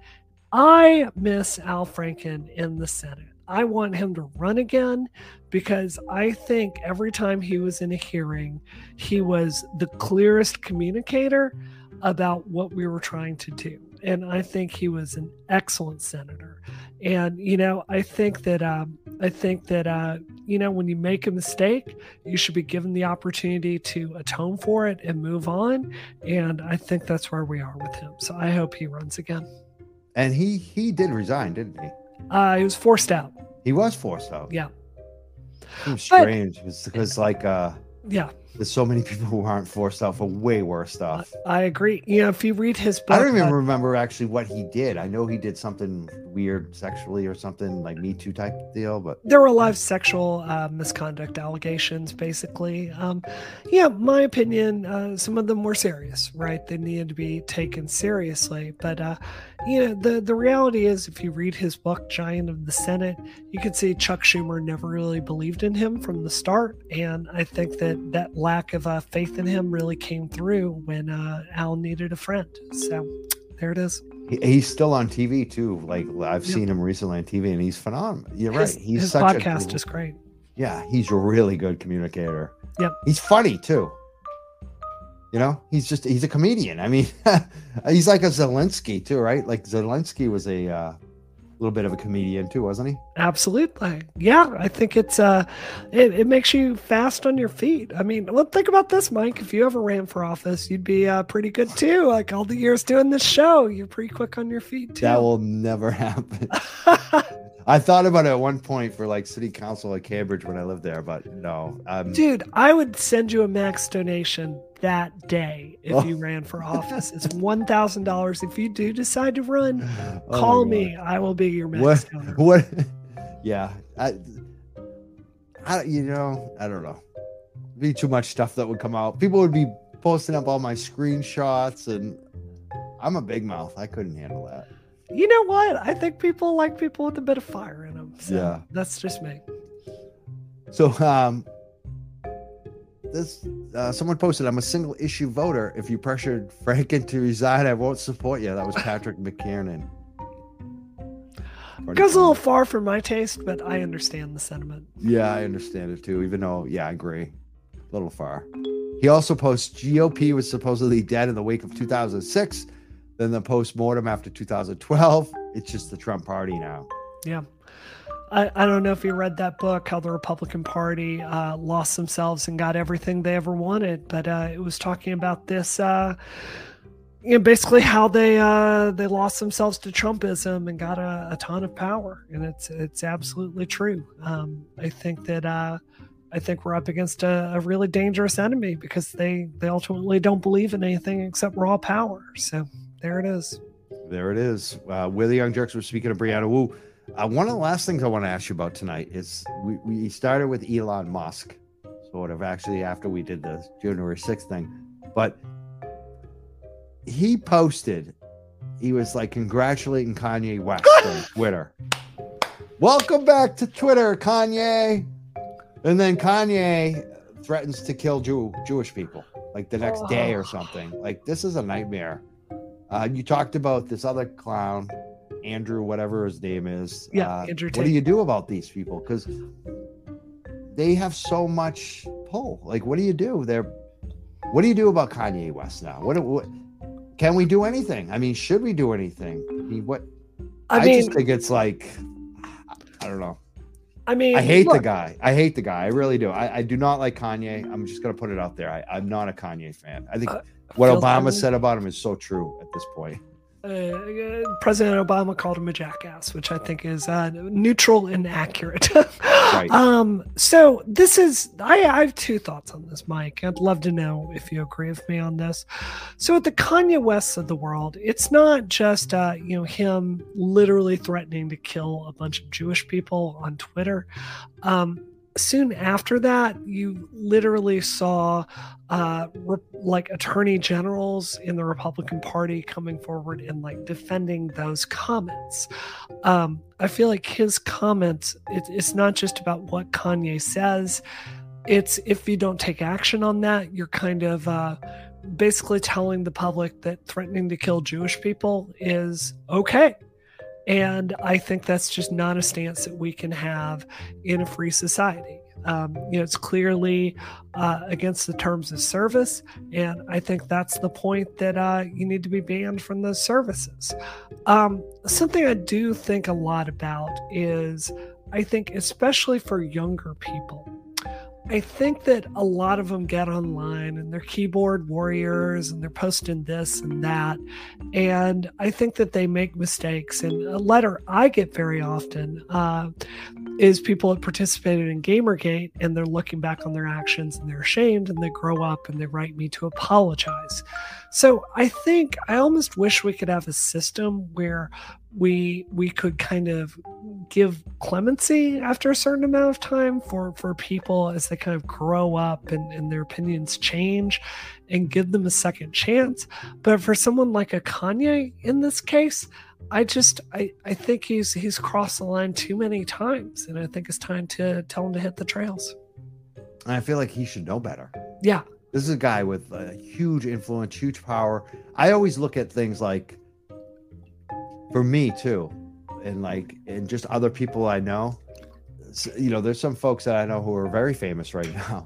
I miss Al Franken in the Senate. I want him to run again, because I think every time he was in a hearing, he was the clearest communicator about what we were trying to do. And I think he was an excellent senator. And, you know, I think that, um, I think that, uh, you know, when you make a mistake, you should be given the opportunity to atone for it and move on. And I think that's where we are with him. So I hope he runs again. And he, he did resign, didn't he? Uh, he was forced out. He was forced out. Yeah. It was strange. But, it's because like, uh, yeah, there's so many people who aren't forced out for way worse stuff. I, I agree. You know, if you read his book, I don't even uh, remember actually what he did. I know he did something weird sexually or something like Me Too type deal, but there were a lot of sexual uh, misconduct allegations, basically. Um, yeah, my opinion, uh, some of them were serious, right? They needed to be taken seriously. But, uh, you know, the, the reality is, if you read his book, Giant of the Senate, you can see Chuck Schumer never really believed in him from the start. And I think that that lack of uh, faith in him really came through when uh, Al needed a friend. So there it is. He's still on T V too. Like I've yep. seen him recently on T V, and he's phenomenal. You're his, right. He's his such podcast a, is great. Yeah, he's a really good communicator. Yep. He's funny too. You know, he's just he's a comedian. I mean, he's like a Zelensky too, right? Like Zelensky was a uh, little bit of a comedian too, wasn't he? Absolutely. Yeah, I think it's uh, it it makes you fast on your feet. I mean, well, think about this, Mike. If you ever ran for office, you'd be uh, pretty good too. Like all the years doing this show, you're pretty quick on your feet too. That will never happen. I thought about it at one point for like city council at Cambridge when I lived there, but no. Um, Dude, I would send you a max donation that day if oh. you ran for office. It's one thousand dollars. If you do decide to run, call oh me. I will be your max what, donor. What? Yeah. I, I, you know, I don't know. It'd be too much stuff that would come out. People would be posting up all my screenshots, and I'm a big mouth. I couldn't handle that. You know what? I think people like people with a bit of fire in them. So yeah. That's just me. So um, this uh, someone posted, I'm a single issue voter. If you pressured Franken to resign, I won't support you. That was Patrick McKiernan. It goes a little far for my taste, but I understand the sentiment. Yeah, I understand it too, even though, yeah, I agree. A little far. He also posts, G O P was supposedly dead in the wake of two thousand six. Then the post-mortem after two thousand twelve, it's just the Trump party now. Yeah. I, I don't know if you read that book, how the Republican Party uh, lost themselves and got everything they ever wanted. But uh, it was talking about this, uh, you know, basically how they uh, they lost themselves to Trumpism and got a, a ton of power. And it's it's absolutely true. Um, I think that uh, I think we're up against a, a really dangerous enemy, because they, they ultimately don't believe in anything except raw power. So... There it is. There it is. Uh, we're the Young Jerks. We're speaking of Brianna Wu. Uh, one of the last things I want to ask you about tonight is we, we started with Elon Musk, sort of actually after we did the January sixth thing. But he posted, he was like congratulating Kanye West on Twitter. Welcome back to Twitter, Kanye. And then Kanye threatens to kill Jew, Jewish people like the next oh. day or something. Like this is a nightmare. Uh, you talked about this other clown, Andrew, whatever his name is. Yeah, uh, Andrew Tate. What do you do about these people? Because they have so much pull. Like, what do you do? They're What do you do about Kanye West now? What, what can we do anything? I mean, should we do anything? I mean, what? I, I mean, just think it's like, I don't know. I mean, I hate look, the guy. I hate the guy. I really do. I, I do not like Kanye. I'm just going to put it out there. I, I'm not a Kanye fan. I think uh, what Obama like... said about him is so true at this point. Uh, President Obama called him a jackass, which I think is uh, neutral and accurate. Right. Um, so this is, I, I have two thoughts on this, Mike. I'd love to know if you agree with me on this. So with the Kanye Wests of the world, it's not just, uh, you know, him literally threatening to kill a bunch of Jewish people on Twitter. Um, Soon after that, you literally saw uh, re- like attorney generals in the Republican Party coming forward and like defending those comments. Um, I feel like his comments, it, it's not just about what Kanye says. It's if you don't take action on that, you're kind of uh, basically telling the public that threatening to kill Jewish people is okay. And I think that's just not a stance that we can have in a free society. Um, you know, it's clearly uh, against the terms of service. And I think that's the point that uh, you need to be banned from those services. Um, something I do think a lot about is, I think especially for younger people, I think that a lot of them get online and they're keyboard warriors and they're posting this and that. And I think that they make mistakes. And a letter I get very often uh, is people that participated in Gamergate and they're looking back on their actions and they're ashamed and they grow up and they write me to apologize. So I think I almost wish we could have a system where we we could kind of give clemency after a certain amount of time for, for people as they kind of grow up and, and their opinions change, and give them a second chance. But for someone like a Kanye in this case, I just I, I think he's he's crossed the line too many times, and I think it's time to tell him to hit the trails. And I feel like he should know better. Yeah. This is a guy with a huge influence, huge power. I always look at things like, for me too, and like, and just other people I know, you know, there's some folks that I know who are very famous right now.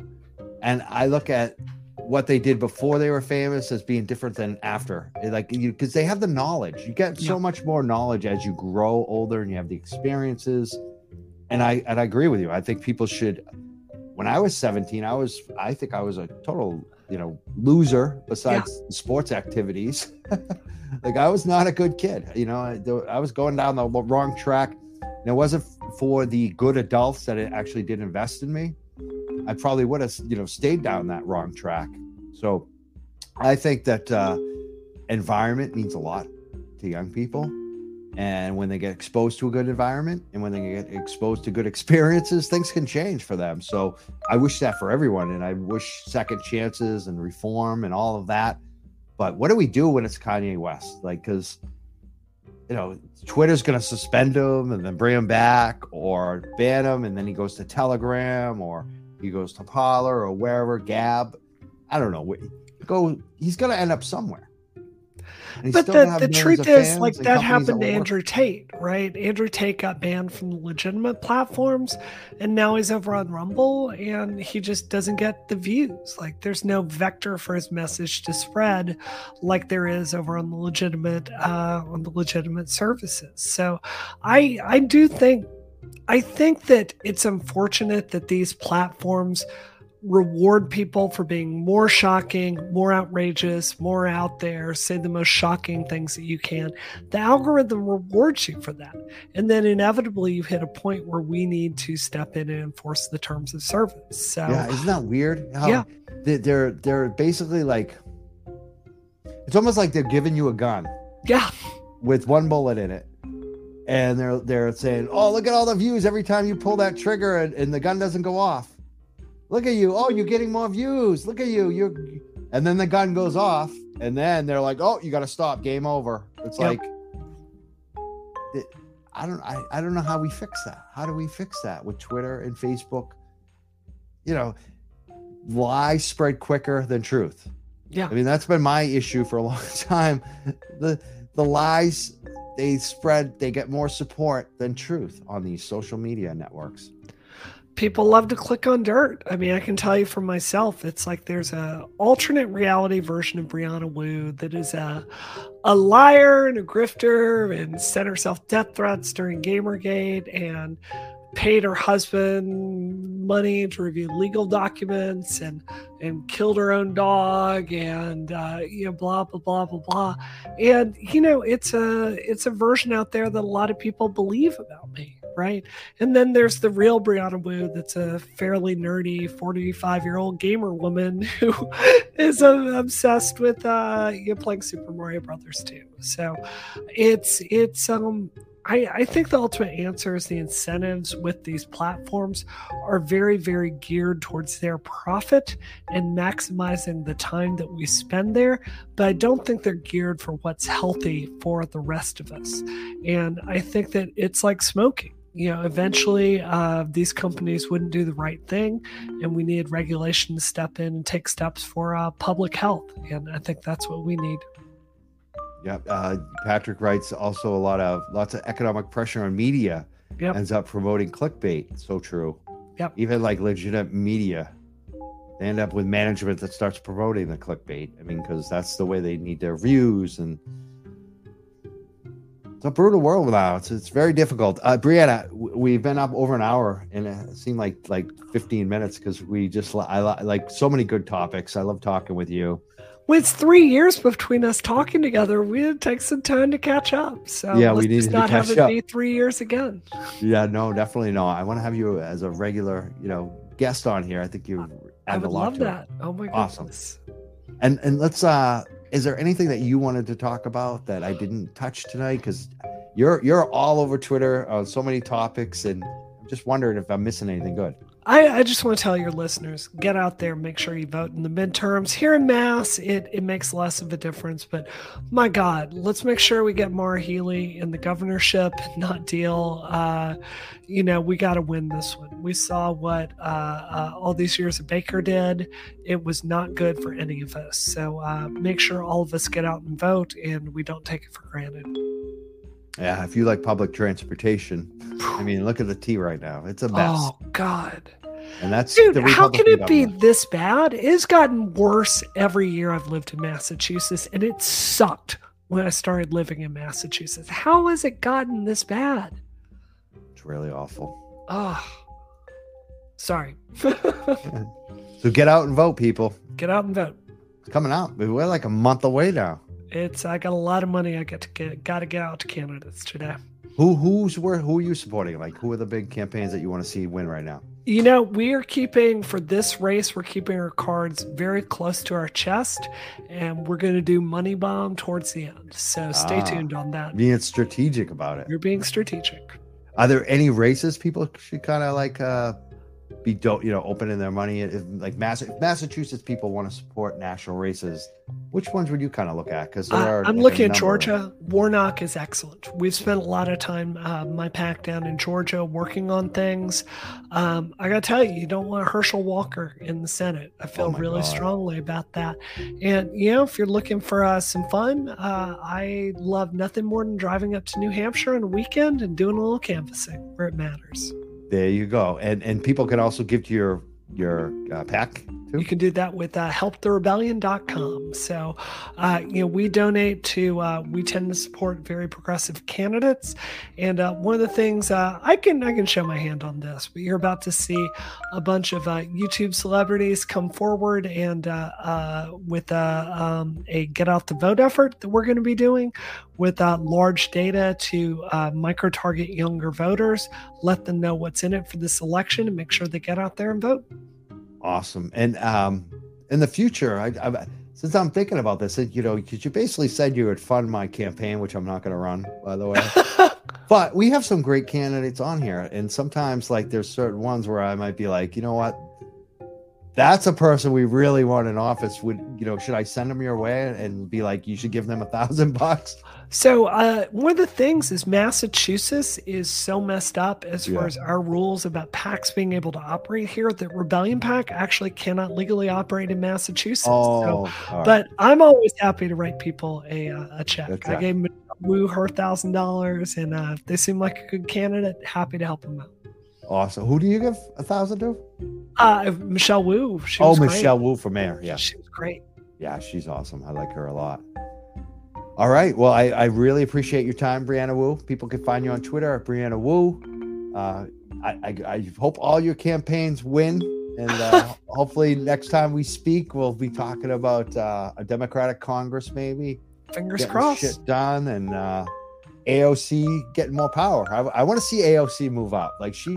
And I look at what they did before they were famous as being different than after. Like, you, because they have the knowledge. You get so much more knowledge as you grow older and you have the experiences. And I, and I agree with you. I think people should. When I was seventeen, I was, I think I was a total, you know, loser besides yeah. sports activities. Like, I was not a good kid. You know, I, I was going down the wrong track. And it wasn't for the good adults that it actually did invest in me. I probably would have, you know, stayed down that wrong track. So I think that uh, environment means a lot to young people. And when they get exposed to a good environment and when they get exposed to good experiences, things can change for them. So I wish that for everyone. And I wish second chances and reform and all of that. But what do we do when it's Kanye West? Like, because, you know, Twitter's going to suspend him and then bring him back or ban him. And then he goes to Telegram or he goes to Parler or wherever, Gab. I don't know. Go. He's going to end up somewhere. But the, the truth is, like, that happened to Andrew Tate, right? Andrew Tate got banned from the legitimate platforms, and now he's over on Rumble, and he just doesn't get the views. Like, there's no vector for his message to spread, like there is over on the legitimate uh, on the legitimate services. So, I I do think I think that it's unfortunate that these platforms reward people for being more shocking, more outrageous, more out there, say the most shocking things that you can. The algorithm rewards you for that. And then inevitably you hit a point where we need to step in and enforce the terms of service. So yeah, isn't that weird? How yeah. They're, they're basically like, it's almost like they're giving you a gun. Yeah. With one bullet in it. And they're, they're saying, oh, look at all the views every time you pull that trigger and, and the gun doesn't go off. Look at you. Oh, you're getting more views. Look at you. You're, and then the gun goes off and then they're like, oh, you got to stop. Game over. It's yep. like, it, I don't, I, I don't know how we fix that. How do we fix that with Twitter and Facebook? You know, lies spread quicker than truth. Yeah. I mean, that's been my issue for a long time. The, the lies, they spread, they get more support than truth on these social media networks. people love to click on dirt. I mean, I can tell you from myself, it's like there's a alternate reality version of Brianna Wu that is a, a liar and a grifter and sent herself death threats during Gamergate and paid her husband money to review legal documents and and killed her own dog and uh you know blah blah blah blah blah. And you know, it's a it's a version out there that a lot of people believe about me, right? And then there's the real Brianna Wu that's a fairly nerdy forty-five year old gamer woman who is uh, obsessed with uh you know, playing Super Mario Brothers two. So it's it's um I, I think the ultimate answer is the incentives with these platforms are very, very geared towards their profit and maximizing the time that we spend there. But I don't think they're geared for what's healthy for the rest of us. And I think that it's like smoking. You know, eventually uh, these companies wouldn't do the right thing, and we need regulation to step in and take steps for uh, public health. And I think that's what we need. Yeah, uh, Patrick writes also a lot of lots of economic pressure on media yep. ends up promoting clickbait. So true. Yep. Even like legitimate media, they end up with management that starts promoting the clickbait. I mean, because that's the way they need their views, and it's a brutal world now. It's it's very difficult. Uh, Brianna, we've been up over an hour, and it seemed like like fifteen minutes because we just I like so many good topics. I love talking with you. Well, it's three years between us talking together. We did take some time to catch up. So yeah, we need to not catch have it up. Be three years again. Yeah, no, definitely not. I want to have you as a regular, you know, guest on here. I think you add a lot to that. It. Oh my goodness. Awesome. And and let's. Uh, is there anything that you wanted to talk about that I didn't touch tonight? Because you're you're all over Twitter on so many topics, and I'm just wondering if I'm missing anything good. I, I just want to tell your listeners, get out there, make sure you vote in the midterms. Here in Mass, it, it makes less of a difference, but my God, let's make sure we get Mara Healy in the governorship, not Deal. Uh, you know, we got to win this one. We saw what uh, uh, all these years of Baker did. It was not good for any of us. So uh, make sure all of us get out and vote, and we don't take it for granted. Yeah, if you like public transportation, I mean, look at the T right now. It's a mess. Oh, God. And that's Dude, how can it be this bad? It's gotten worse every year I've lived in Massachusetts, and it sucked when I started living in Massachusetts. How has it gotten this bad? It's really awful. Oh, sorry. So get out and vote, people. Get out and vote. It's coming out. We're like a month away now. It's I got a lot of money. I got to get got to get out to candidates today. Who who's where? Who are you supporting? Like, who are the big campaigns that you want to see win right now? You know, we are keeping for this race. We're keeping our cards very close to our chest, and we're going to do money bomb towards the end. So stay ah, tuned on that. Being strategic about it. You're being strategic. Are there any races people should kind of like uh, be don't you know opening their money? If, like Mass- if Massachusetts people want to support national races, which ones would you kind of look at? Because uh, I'm like looking at Georgia. Warnock is excellent. We've spent a lot of time, uh, my pack down in Georgia, working on things. Um, I got to tell you, you don't want Herschel Walker in the Senate. I feel oh really God. strongly about that. And, you know, if you're looking for uh, some fun, uh, I love nothing more than driving up to New Hampshire on a weekend and doing a little canvassing where it matters. There you go. And and people can also give to your your uh, pack. You can do that with uh, help the rebellion dot com. So, uh, you know, we donate to, uh, we tend to support very progressive candidates. And uh, one of the things uh, I can I can show my hand on this, but you're about to see a bunch of uh, YouTube celebrities come forward and uh, uh, with uh, um, a get out the vote effort that we're going to be doing with uh, large data to uh, micro-target younger voters, let them know what's in it for this election and make sure they get out there and vote. Awesome. And um, in the future, I, I, since I'm thinking about this, you know, because you basically said you would fund my campaign, which I'm not going to run, by the way. But we have some great candidates on here. And sometimes, like, there's certain ones where I might be like, you know what? That's a person we really want in office. Would, you know, should I send them your way and be like, you should give them a thousand bucks? So uh, one of the things is Massachusetts is so messed up as yeah. far as our rules about PACs being able to operate here that Rebellion PAC actually cannot legally operate in Massachusetts. Oh, so, right. But I'm always happy to write people a, a check. That's I gave Michelle Wu her one thousand dollars, and uh, if they seem like a good candidate, happy to help them out. Awesome. Who do you give a thousand to? Uh, Michelle Wu. She oh, was Michelle great. Wu for mayor. Yeah, she was great. Yeah, she's awesome. I like her a lot. All right. Well, I, I really appreciate your time, Brianna Wu. People can find you on Twitter at Brianna Wu. Uh, I, I, I hope all your campaigns win. And uh, hopefully next time we speak, we'll be talking about uh, a Democratic Congress, maybe. Fingers getting crossed. Shit done. And uh, A O C getting more power. I, I want to see A O C move up. Like she,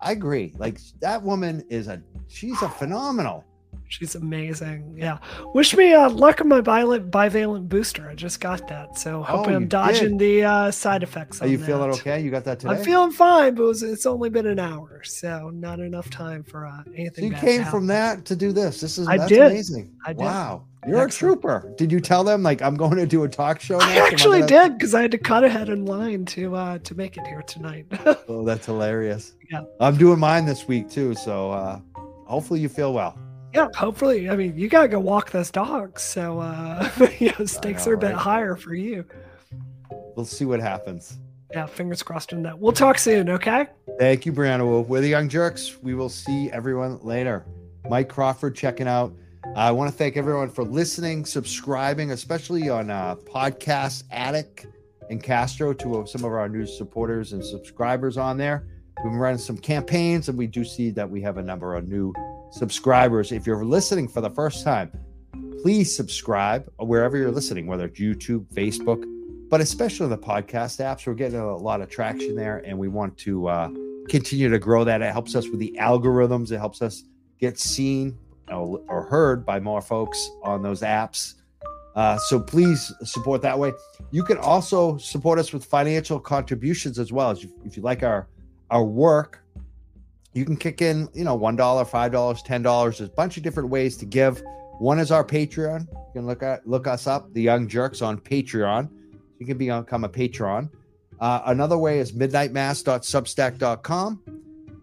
I agree. Like that woman is a, she's a phenomenal. She's amazing. Yeah. Wish me uh, luck on my bivalent, bivalent booster. I just got that. So hoping oh, I'm dodging did. the uh, side effects. Are on you that. feeling okay? You got that today? I'm feeling fine, but it was, it's only been an hour. So not enough time for uh, anything. So you came from that to do this. This is I that's did. amazing. I did. Wow. You're Excellent. a trooper. Did you tell them like I'm going to do a talk show? I actually did because I had to cut ahead in line to uh, to make it here tonight. Oh, that's hilarious. Yeah. I'm doing mine this week too. So uh, hopefully you feel well. Yeah, hopefully. I mean, you got to go walk those dogs. So, uh, you know, stakes know, are a bit right? higher for you. We'll see what happens. Yeah, fingers crossed on that. We'll talk soon, okay? Thank you, Brianna. We're the Young Jerks. We will see everyone later. Mike Crawford checking out. I want to thank everyone for listening, subscribing, especially on uh, Podcast Attic and Castro, to some of our new supporters and subscribers on there. We've been running some campaigns, and we do see that we have a number of new subscribers. If you're listening for the first time, please subscribe wherever you're listening, whether it's YouTube, Facebook, but especially the podcast apps. We're getting a lot of traction there, and we want to uh, continue to grow that. It helps us with the algorithms. It helps us get seen or heard by more folks on those apps. Uh, so please support that way. You can also support us with financial contributions as well. As if, if you like our our work, you can kick in, you know, one dollar, five dollars, ten dollars. There's a bunch of different ways to give. One is our Patreon. You can look at, look us up, The Young Jerks, on Patreon. You can become a patron. Uh, another way is midnight mass dot substack dot com.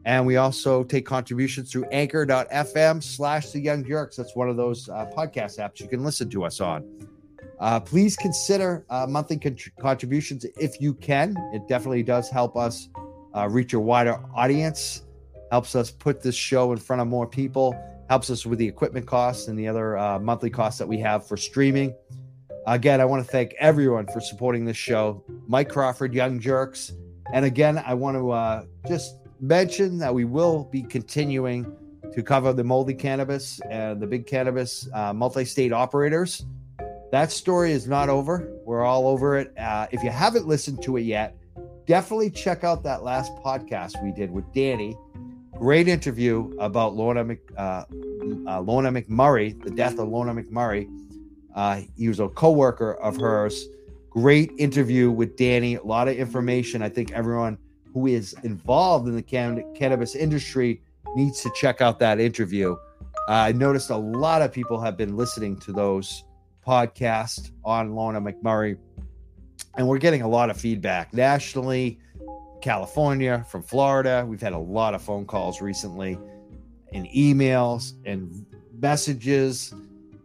And we also take contributions through anchor.fm slash The Young Jerks. That's one of those uh, podcast apps you can listen to us on. Uh, please consider uh, monthly con- contributions if you can. It definitely does help us uh, reach a wider audience. Helps us put this show in front of more people, helps us with the equipment costs and the other uh, monthly costs that we have for streaming. Again, I want to thank everyone for supporting this show. Mike Crawford, Young Jerks. And again, I want to uh, just mention that we will be continuing to cover the moldy cannabis and the big cannabis uh, multi-state operators. That story is not over. We're all over it. Uh, if you haven't listened to it yet, definitely check out that last podcast we did with Danny. Great interview about Lorna, Mc, uh, uh, Lorna McMurray, the death of Lorna McMurray. Uh, he was a co-worker of hers. Great interview with Danny. A lot of information. I think everyone who is involved in the can- cannabis industry needs to check out that interview. Uh, I noticed a lot of people have been listening to those podcasts on Lorna McMurray, and we're getting a lot of feedback nationally. California, from Florida. We've had a lot of phone calls recently and emails and messages.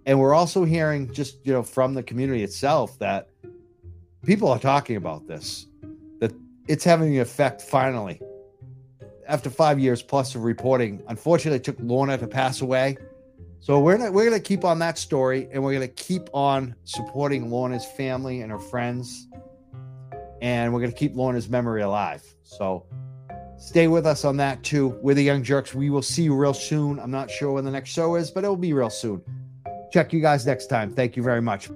And we're also hearing just, you know, from the community itself that people are talking about this, that it's having an effect finally. After five years plus of reporting, unfortunately, it took Lorna to pass away. So we're not, we're going to keep on that story, and we're going to keep on supporting Lorna's family and her friends. And we're going to keep Lorna's memory alive. So stay with us on that too. We're the Young Jerks. We will see you real soon. I'm not sure when the next show is, but it will be real soon. Check you guys next time. Thank you very much.